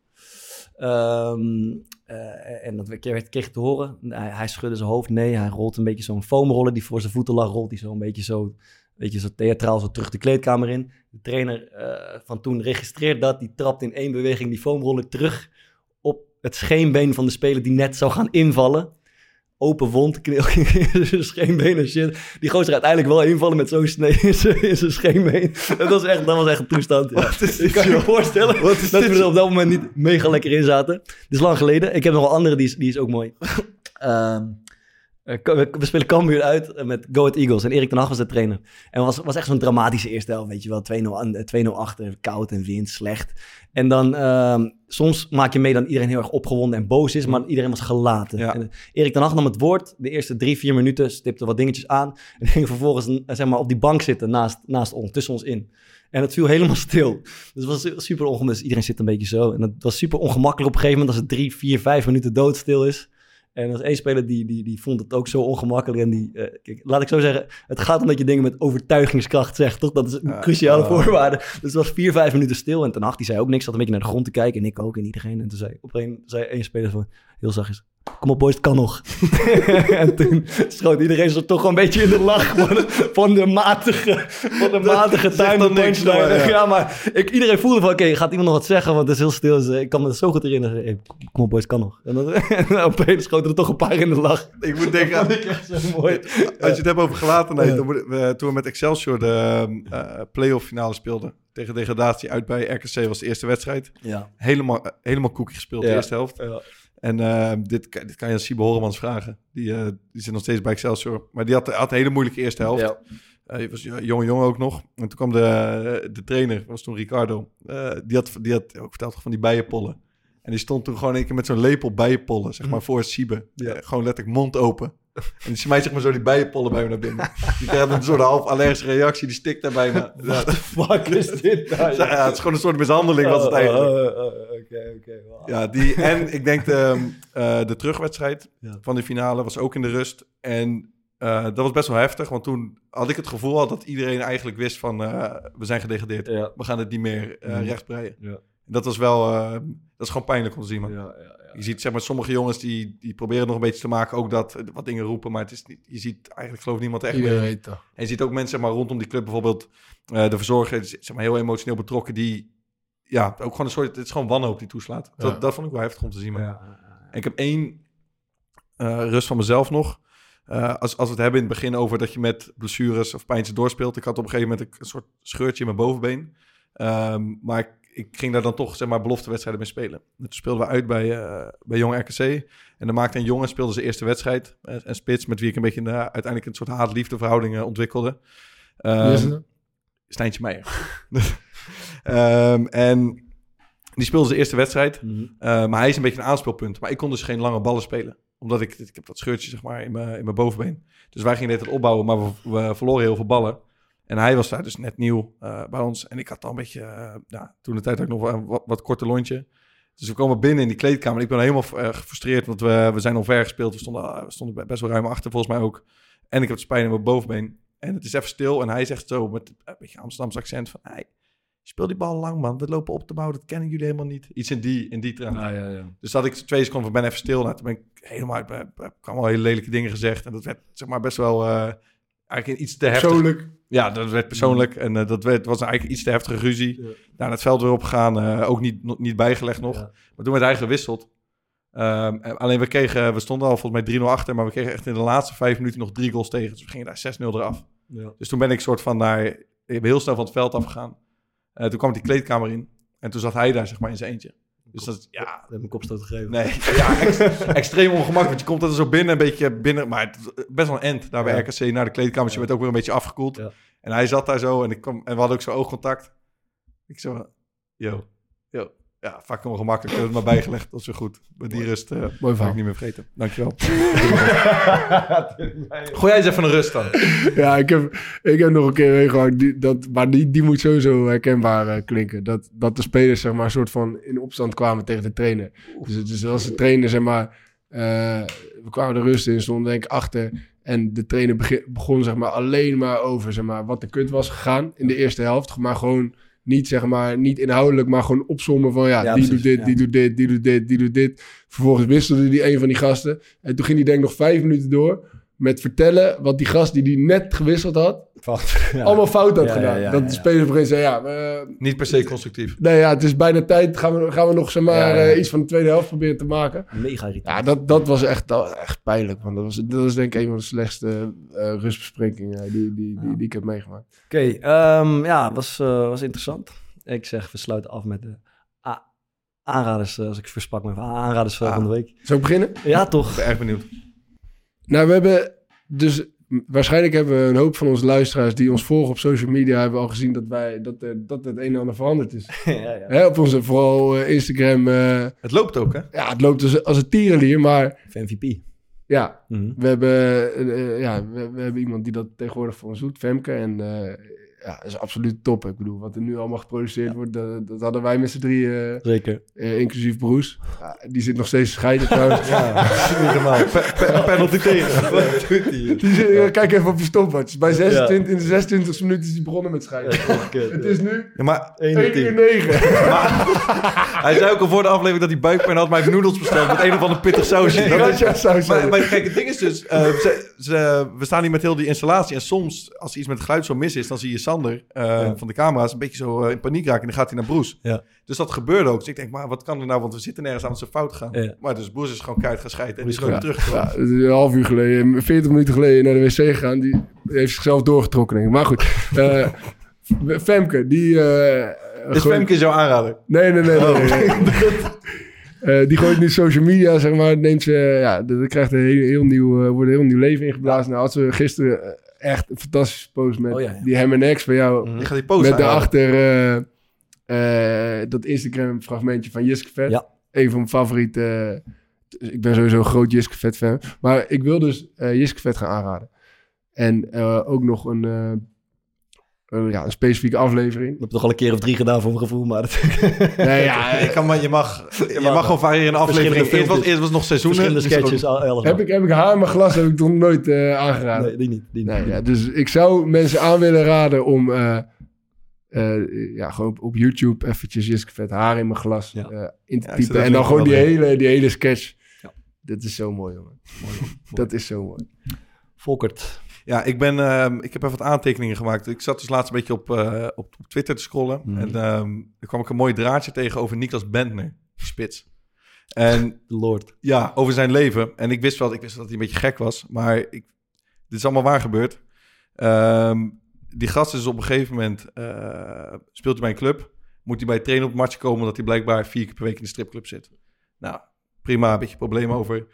Um, uh, en dat kreeg ik te horen. Hij, hij schudde zijn hoofd, nee, hij rolt een beetje zo'n foamroller die voor zijn voeten lag, rolt hij zo een beetje zo, weet je, zo theatraal zo terug de kleedkamer in. De trainer uh, van toen registreert dat, die trapt in één beweging die foamroller terug op het scheenbeen van de speler die net zou gaan invallen. Open wond, kneel, scheenbeen en shit. Die gozer gaat uiteindelijk wel invallen met zo'n snee in zijn scheenbeen. Dat was echt, dat was echt een toestand. Ja. Dit, ik kan joh. je voorstellen dat dit? we er op dat moment niet mega lekker in zaten. Dit is lang geleden. Ik heb nog wel andere, die is, die is ook mooi. Um, we spelen Cambuur uit met Go Ahead Eagles. En Erik ten Hag was de trainer. En was was echt zo'n dramatische eerste helft, weet je wel. twee nul achter, koud en wind, slecht. En dan, um, soms maak je mee dat iedereen heel erg opgewonden en boos is, maar iedereen was gelaten. Ja. En Erik ten Hag nam het woord, de eerste drie, vier minuten, stipte wat dingetjes aan. En ging vervolgens zeg maar, op die bank zitten, naast, naast ons, tussen ons in. En het viel helemaal stil. Dus het was super ongemakkelijk. Iedereen zit een beetje zo. En het was super ongemakkelijk op een gegeven moment als het drie, vier, vijf minuten doodstil is. En als één speler die, die, die vond het ook zo ongemakkelijk. En die, uh, kijk, laat ik zo zeggen, het gaat om dat je dingen met overtuigingskracht zegt, toch? Dat is een cruciale uh, uh, voorwaarde. Dus het was vier, vijf minuten stil. En ten acht, die zei ook niks. Zat een beetje naar de grond te kijken. En ik ook en iedereen. En toen zei op een zei één speler van, heel zachtjes, kom op boys, het kan nog. En toen schoot iedereen zo toch een beetje in de lach van de, van de matige, van de matige time punchline. Ja. ja, maar ik, iedereen voelde van, oké, okay, gaat iemand nog wat zeggen? Want het is heel stil. Dus, ik kan me zo goed herinneren. Hey, kom op boys, het kan nog. En dan, en opeens schoten er toch een paar in de lach. Ik moet denken aan... ik echt zo mooi. Als je het hebt over gelatenheid, dan moet, uh, toen we met Excelsior de uh, play-off finale speelden. Tegen degradatie uit bij R K C was de eerste wedstrijd. Ja. Helemaal, uh, helemaal koekje gespeeld, ja. de eerste helft. Ja. En uh, dit, dit kan je aan Siebe Horemans vragen. Die, uh, die zit nog steeds bij Excelsior. Maar die had, had een hele moeilijke eerste helft. Ja. Uh, die was jong jong ook nog. En toen kwam de, de trainer, was toen Ricardo. Uh, die, had, die had ook verteld van die bijenpollen. En die stond toen gewoon een keer met zo'n lepel bijenpollen, zeg maar, voor Siebe. Ja. Uh, gewoon letterlijk mond open. En die smijt zeg maar zo die bijenpollen bij me naar binnen. Die krijgt een soort half allergische reactie. Die stikt daar bijna. What the fuck is dit nou? Ja, ja, het is gewoon een soort mishandeling was het eigenlijk. Oké, oh, oh, oh, oké. Okay, okay, wow. Ja, die en ik denk de, uh, de terugwedstrijd ja. van de finale was ook in de rust. En uh, dat was best wel heftig. Want toen had ik het gevoel al dat iedereen eigenlijk wist van... Uh, we zijn gedegradeerd. Ja. We gaan het niet meer uh, rechtsbreien. Ja. Dat was wel... Uh, dat is gewoon pijnlijk om te zien, man. Ja, ja. Je ziet zeg maar sommige jongens die, die proberen nog een beetje te maken. Ook dat, wat dingen roepen. Maar het is niet, je ziet eigenlijk geloof niemand echt meer. En je ziet ook mensen zeg maar, rondom die club bijvoorbeeld. Uh, de verzorger zeg maar, heel emotioneel betrokken. Die, ja, ook gewoon een soort, het is gewoon wanhoop die toeslaat. Ja. Dat, dat vond ik wel heftig om te zien. Maar. Ja. En ik heb één uh, rust van mezelf nog. Uh, als, als we het hebben in het begin over dat je met blessures of pijntjes doorspeelt. Ik had op een gegeven moment een, een soort scheurtje in mijn bovenbeen. Um, maar ik Ik ging daar dan toch, zeg maar, beloftewedstrijden mee spelen. En toen speelden we uit bij, uh, bij Jong R K C. En dan maakte een jongen, speelde zijn eerste wedstrijd. En, en spits, met wie ik een beetje uh, uiteindelijk een soort haat-liefde verhouding uh, ontwikkelde. Um, Stijntje Meijer. um, en die speelde zijn eerste wedstrijd. Mm-hmm. Uh, maar hij is een beetje een aanspeelpunt. Maar ik kon dus geen lange ballen spelen. Omdat ik, ik heb dat scheurtje, zeg maar, in mijn, in mijn bovenbeen. Dus wij gingen dit opbouwen, maar we, we verloren heel veel ballen. En hij was daar dus net nieuw uh, bij ons. En ik had al een beetje... Uh, ja, toen de tijd had ik nog een wat, wat korte lontje. Dus we kwamen binnen in die kleedkamer. Ik ben helemaal uh, gefrustreerd, want we, we zijn onver gespeeld. We stonden, uh, we stonden best wel ruim achter, volgens mij ook. En ik heb het spijn in mijn bovenbeen. En het is even stil. En hij zegt zo, met een beetje Amsterdamse accent, van... Hey, speel die bal lang, man. We lopen op te bouwen. Dat kennen jullie helemaal niet. Iets in die, in die trant. Ah, ja, ja. Dus dat ik twee seconden van ben even stil. Nou, toen ben ik helemaal... Ik heb allemaal hele lelijke dingen gezegd. En dat werd zeg maar best wel... Uh, eigenlijk iets te heftig. Persoonlijk. Ja, dat werd persoonlijk. En uh, dat werd, was eigenlijk iets te heftige ruzie. Ja. Naar het veld weer opgegaan. Uh, ook niet, not, niet bijgelegd nog. Ja. Maar toen werd hij gewisseld. Um, alleen we kregen, we stonden al volgens mij drie nul achter. Maar we kregen echt in de laatste vijf minuten nog drie goals tegen. Dus we gingen daar zes nul eraf. Ja. Dus toen ben ik soort van naar, ik ben heel snel van het veld afgegaan. Uh, toen kwam die kleedkamer in. En toen zat hij daar zeg maar in zijn eentje. Dus dat, ja, dat heb ik een kopstoot gegeven. Nee, ja, ex, extreem ongemak. Want je komt er zo binnen, een beetje binnen. Maar het, best wel een end daar bij ja. R K C naar de kleedkamer. Dus je werd ook weer een beetje afgekoeld. Ja. En hij zat daar zo en, ik kwam, en we hadden ook zo oogcontact. Ik zo, yo, yo. Ja, vaak ongemakkelijk. Ik heb het maar bijgelegd. Dat is weer goed. Met die rust uh, mooi ga ik niet meer vergeten. Dankjewel. Gooi jij eens even een rust dan. Ja, ik heb, ik heb nog een keer meegemaakt. Dat, maar die, die moet sowieso herkenbaar uh, klinken. Dat, dat de spelers zeg maar een soort van in opstand kwamen tegen de trainer. Dus, dus als de trainer zeg maar... Uh, we kwamen de rust in, stonden denk ik achter... En de trainer begon, begon zeg maar, alleen maar over zeg maar, wat er kut was gegaan in de eerste helft. Maar gewoon niet, zeg maar, niet inhoudelijk, maar gewoon opzommen van ja, ja die precies, doet dit, ja. die doet dit, die doet dit, die doet dit. Vervolgens wisselde die een van die gasten. En toen ging die denk ik nog vijf minuten door met vertellen wat die gast die die net gewisseld had, fout, ja. allemaal fout had ja, gedaan. Ja, ja, dat de speler begint zei, ja... Uh, niet per se constructief. Nee, ja, het is bijna tijd. Gaan we, gaan we nog zeg maar, ja, ja. Uh, iets van de tweede helft proberen te maken. Mega irritant. Ja, dat, dat was echt, dat, echt pijnlijk. Want dat was, dat was denk ik een van de slechtste uh, rustbesprekingen die, die, die, ja. die, die ik heb meegemaakt. Oké, okay, um, ja, was, uh, was interessant. Ik zeg, we sluiten af met de a- aanraders. Als ik verspak me, aanraders ah. van de week. Zou ik beginnen? Ja, toch. Ik ben echt benieuwd. Nou, we hebben dus... Waarschijnlijk hebben we een hoop van onze luisteraars die ons volgen op social media... hebben al gezien dat, wij, dat, er, dat het een en ander veranderd is. ja, ja. Hè, op onze vooral uh, Instagram. Uh, het loopt ook, hè? Ja, het loopt dus als een tierenlier, maar... M V P. Ja, mm-hmm. we, hebben, uh, ja we, we hebben iemand die dat tegenwoordig voor ons doet, Femke. En uh, ja, dat is absoluut top. Ik bedoel, wat er nu allemaal geproduceerd ja. wordt, dat, dat hadden wij met z'n drieën. Uh, Zeker. Uh, inclusief Broes. Uh, die zit nog steeds scheiden trouwens. ja, dat is niet normaal. Penalty tegen. Wat doet hij hier? Kijk even op je stopwatch. Bij zesentwintig, ja. In de zesentwintigste minuut is hij begonnen met scheiden. Ja, okay, het ja. is nu ja, maar één uur negen. Hij zei ook al voor de aflevering dat hij buikpijn had, maar hij heeft noedels besteld met een of ander pittig sausje. Nee, dat is ja saus. Maar, maar kijk, het ding is dus, uh, ze, ze, we staan hier met heel die installatie en soms, als er iets met het geluid zo mis is, dan zie je Sander uh, ja. van de camera's een beetje zo uh, in paniek raken en dan gaat hij naar Broes. Ja. Dus dat gebeurde ook. Dus ik denk, maar wat kan er nou, want we zitten nergens aan als ze fout gaan. Ja. Maar dus Broes is gewoon keihard gescheiden en die is gewoon ja. teruggekomen. Ja, een half uur geleden, veertig minuten geleden naar de wc gegaan, die heeft zichzelf doorgetrokken denk ik. Maar goed, uh, Femke, die... Uh, Is gooit... Femke jouw aanrader? Nee, nee, nee. nee, nee, nee. uh, die gooit nu social media, zeg maar. Neemt ze, ja, dat krijgt een heel, heel nieuw, uh, wordt een heel nieuw leven ingeblazen. Nou had ze gisteren uh, echt een fantastische post met oh, ja, ja. die hem en ex van jou. Die gaat die post met daarachter uh, uh, dat Instagram fragmentje van Jiske Vet. Ja. Een van mijn favoriete... Uh, ik ben sowieso een groot Jiske Vet fan. Maar ik wil dus uh, Jiske Vet gaan aanraden. En uh, ook nog een... Uh, Uh, ja, een specifieke aflevering. Ik heb toch al een keer of drie gedaan voor mijn gevoel, maar... Dat... Nee, ja, ik kan maar, je mag, je ja, mag ja. gewoon variëren in afleveringen. Eerst was, eerst was nog seizoenen. Verschillende sketches. Gewoon... Al, heb, ik, heb ik haar in mijn glas heb ik nog nooit uh, aangeraden. Nee, die niet. Die niet. Nee, ja, dus ik zou mensen aan willen raden om... Uh, uh, ja, gewoon op, op YouTube eventjes Jiske Vet haar in mijn glas ja. uh, in te ja, typen. En dan gewoon die hele, die hele sketch. Ja. Dat is zo mooi, jongen. Mooi, mooi. Dat is zo mooi. Volkert... Ja, ik, ben, uh, ik heb even wat aantekeningen gemaakt. Ik zat dus laatst een beetje op, uh, op, op Twitter te scrollen. Mm. En um, er kwam ik een mooi draadje tegen over Niklas Bentner, spits. En Lord. Ja, over zijn leven. En ik wist wel ik wist dat hij een beetje gek was. Maar ik, dit is allemaal waar gebeurd. Um, die gast is op een gegeven moment... Uh, speelt hij bij een club. Moet hij bij het trainen op het match komen... omdat hij blijkbaar vier keer per week in de stripclub zit. Nou, prima. Een beetje probleem over.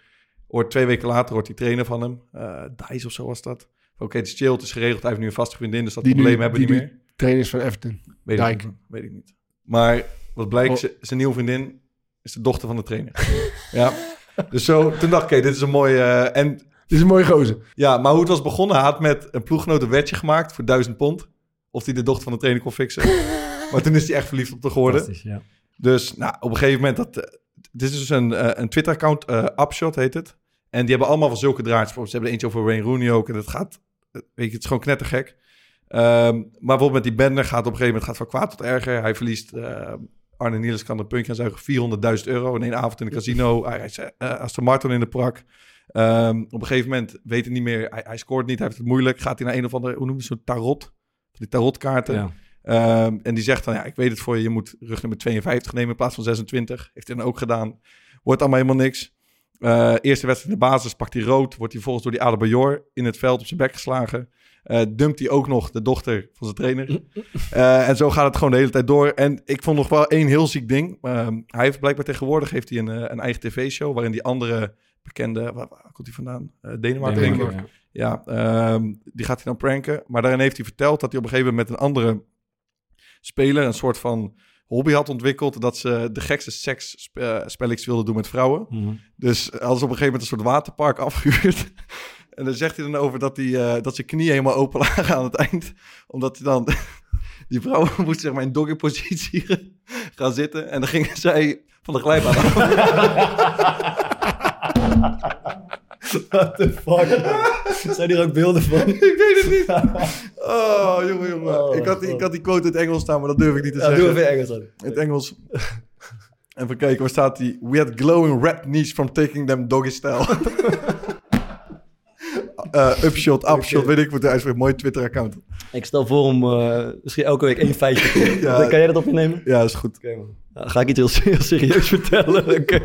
Hoort twee weken later hoort die trainer van hem. Uh, Dice of zo was dat. Oké, okay, het is chill, het is geregeld. Hij heeft nu een vaste vriendin, dus dat die probleem nu, hebben we niet meer. Trainers van Everton. Weet ik, niet, weet ik niet. Maar wat blijkt, oh. zijn nieuwe vriendin is de dochter van de trainer. ja. Dus zo, toen dacht ik, okay, dit is een mooie... Uh, en, dit is een mooie gozer. Ja, maar hoe het was begonnen, hij had met een ploeggenoot een wedje gemaakt voor duizend pond. Of hij de dochter van de trainer kon fixen. maar toen is hij echt verliefd op haar geworden. Ja. Dus nou, op een gegeven moment, dat, uh, dit is dus een, uh, een Twitter-account, uh, Upshot heet het. En die hebben allemaal van zulke draadjes. Ze hebben er eentje over Wayne Rooney ook. En dat gaat... Weet je, het is gewoon knettergek. Um, maar bijvoorbeeld met die Bender gaat op een gegeven moment... gaat van kwaad tot erger. Hij verliest... Uh, Arne Niels kan een puntje aan zuigen. vierhonderdduizend euro in één avond in de casino. Hij rijdt uh, Aston Martin in de prak. Um, op een gegeven moment weet hij niet meer... Hij, hij scoort niet, hij heeft het moeilijk. Gaat hij naar een of andere... Hoe noemen ze zo'n tarot? Die tarotkaarten. Ja. Um, en die zegt dan... ja, ik weet het voor je. Je moet rug nummer tweeënvijftig nemen in plaats van zesentwintig. Heeft hij dan ook gedaan. Wordt allemaal helemaal niks. Uh, eerste wedstrijd in de basis, pakt hij rood. Wordt hij volgens door die Adebayor in het veld op zijn bek geslagen. Uh, dumpt hij ook nog de dochter van zijn trainer. Uh, en zo gaat het gewoon de hele tijd door. En ik vond nog wel één heel ziek ding. Uh, hij heeft blijkbaar tegenwoordig heeft hij een, een eigen tv-show... waarin die andere bekende... Waar, waar komt hij vandaan? Uh, Denemarken, denk ik. Ja, ja um, die gaat hij dan pranken. Maar daarin heeft hij verteld dat hij op een gegeven moment... met een andere speler een soort van... hobby had ontwikkeld dat ze de gekste seksspelletjes wilden doen met vrouwen. Mm-hmm. Dus hadden ze op een gegeven moment een soort waterpark afgehuurd. en dan zegt hij dan over dat, die, uh, dat zijn knieën helemaal open lagen aan het eind. Omdat hij dan... die vrouwen moesten zeg maar in doggypositie gaan zitten. En dan gingen zij van de glijbaan af. What the fuck? Zijn hier ook beelden van? Ik weet het niet. Oh, jongen, jongen. Oh, ik, had die, ik had die quote in het Engels staan, maar dat durf ik niet te ja, zeggen. Ja, doe even in Engels dan. In het Engels. Even kijken, waar staat die? We had glowing red knees from taking them doggy style. Uh, upshot, upshot, okay. Weet ik wat hij uitspreekt. Mooi Twitter-account. Ik stel voor om uh, misschien elke week één feitje. Ja. Kan jij dat op je nemen? Ja, is goed. Okay, man. Nou, ga ik iets heel, heel serieus vertellen? Okay.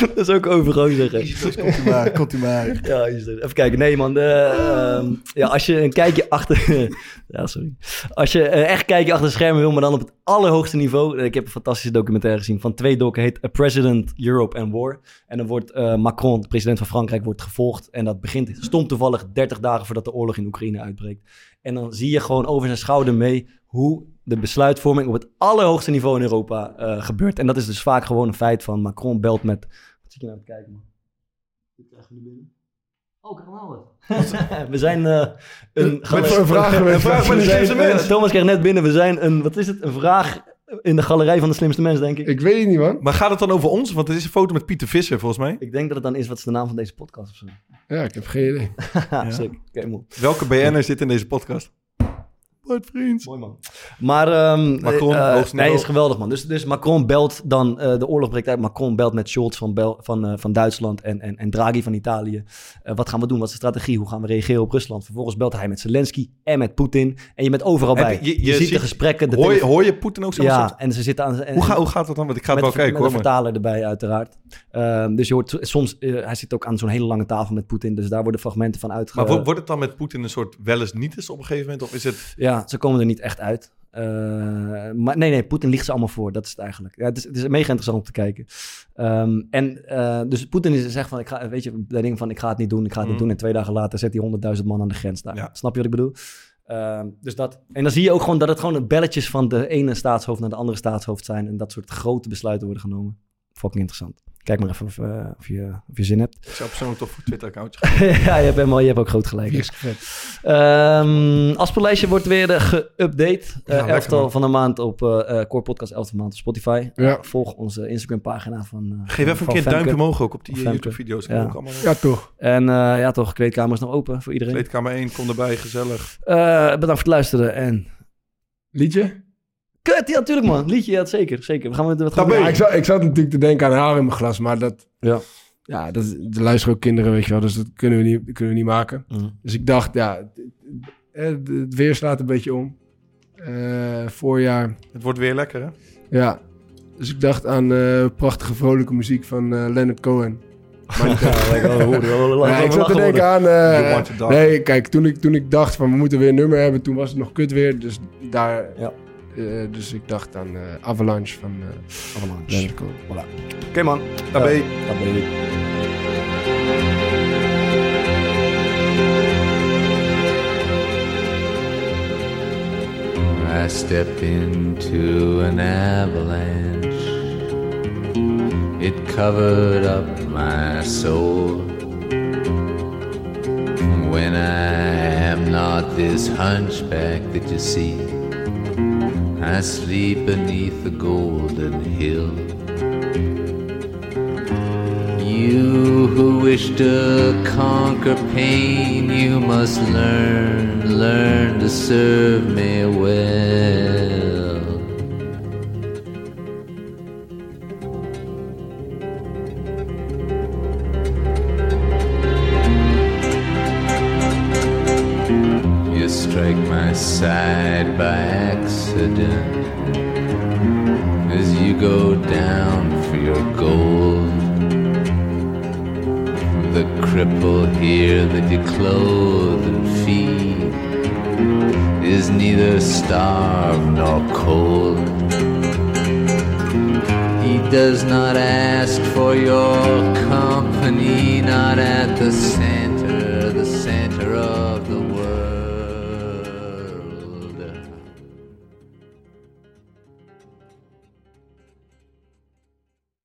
Dat is ook overgang zeggen. Jesus, komt u maar, komt u maar. Ja, even kijken. Nee, man. De, uh, ja, als je een kijkje achter... ja, sorry. Als je uh, echt kijkje achter de schermen wil, maar dan op het allerhoogste niveau. Ik heb een fantastische documentaire gezien van twee dokken. Heet A President, Europe and War. En dan wordt uh, Macron, de president van Frankrijk, wordt gevolgd. En dat begint stom toevallig dertig dagen voordat de oorlog in Oekraïne uitbreekt. En dan zie je gewoon over zijn schouder mee hoe de besluitvorming op het allerhoogste niveau in Europa uh, gebeurt. En dat is dus vaak gewoon een feit van Macron belt met... Wat zit je nou aan het kijken, man? Ik krijg nu binnen. Oh, kan wel. We zijn uh, een... Met galerij... een vraag geweest. Vraag van de slimste mens. Thomas kreeg net binnen. We zijn een... Wat is het? Een vraag in de galerij van de slimste mens, denk ik. Ik weet het niet, man. Maar gaat het dan over ons? Want er is een foto met Pieter Visser, volgens mij. Ik denk dat het dan is... Wat is de naam van deze podcast of zo? Ja, ik heb geen idee. Ja. Okay, welke B N'er zit in deze podcast? Bart Vriends. Mooi, man. Maar um, Macron, uh, nee, is geweldig, man. Dus, dus Macron belt dan, uh, de oorlog breekt uit. Macron belt met Scholz van, Bel- van, uh, van Duitsland en, en, en Draghi van Italië. Uh, wat gaan we doen? Wat is de strategie? Hoe gaan we reageren op Rusland? Vervolgens belt hij met Zelensky en met Poetin. En je bent overal bij. Je, je, je, je ziet de gesprekken. De hoor, je, hoor je Poetin ook zo? Ja, en ze zitten aan... En, hoe, ga, hoe gaat dat dan? Want ik ga het wel kijken, hoor. Met een vertaler erbij, uiteraard. Uh, dus je hoort soms... Uh, hij zit ook aan zo'n hele lange tafel met Poetin. Dus daar worden fragmenten van uitge... Maar wordt het dan met Poetin een soort wel eens niet eens op een gegeven moment? Of is het... Ja. Ja, ze komen er niet echt uit. Uh, maar nee, nee, Poetin liegt ze allemaal voor. Dat is het eigenlijk. Ja, het, is, het is mega interessant om te kijken. Um, en uh, dus Poetin zegt van, ik ga, weet je, dat ding van, ik ga het niet doen, ik ga het mm. niet doen. En twee dagen later zet hij honderdduizend man aan de grens daar. Ja. Snap je wat ik bedoel? Uh, dus dat, en dan zie je ook gewoon dat het gewoon belletjes van de ene staatshoofd naar de andere staatshoofd zijn. En dat soort grote besluiten worden genomen. Fucking interessant. Kijk maar even of, uh, of, je, of je zin hebt. Ik zou persoonlijk toch voor Twitter-accountje gaan. Ja, je hebt, helemaal, je hebt ook groot gelijk. Jiske Vet. Um, Afspeellijstje wordt weer geüpdate. Uh, ja, elftal van de maand op uh, Core Podcast, elftal van de maand op Spotify. Ja. Uh, volg onze Instagram-pagina van uh, geef even van een keer een duimpje omhoog ook op die YouTube-video's. Ja. ja, toch. En uh, ja, toch, kleedkamer is nog open voor iedereen. Kleedkamer één, kom erbij, gezellig. Uh, bedankt voor het luisteren en... Liedje? Kut, ja, natuurlijk, man. Liedje, ja, zeker, zeker. We gaan met, wat gaan we... ja, ik, zat, ik zat natuurlijk te denken aan haar in mijn glas, maar dat... Ja. Ja, dat de luisteren ook kinderen, weet je wel. Dus dat kunnen we niet, kunnen we niet maken. Mm. Dus ik dacht, ja... Het, het weer slaat een beetje om. Uh, voorjaar. Het wordt weer lekker, hè? Ja. Dus ik dacht aan uh, prachtige, vrolijke muziek van uh, Leonard Cohen. Maar niet, ja, ik zat te denken aan... Uh, nee, kijk, toen ik, toen ik dacht van we moeten weer een nummer hebben, toen was het nog kut weer. Dus daar... Ja. Uh, dus ik dacht aan uh, Avalanche van uh, Avalanche. Cool. Voilà. Oké, okay, man. Tabé. I stepped into an avalanche. It covered up my soul. When I am not this hunchback that you see, I sleep beneath the golden hill. You who wish to conquer pain, you must learn, learn to serve me well. You strike my side by accident as you go down for your goal. The cripple here that you clothe and feed is neither starved nor cold. He does not ask for your company, not at the sand.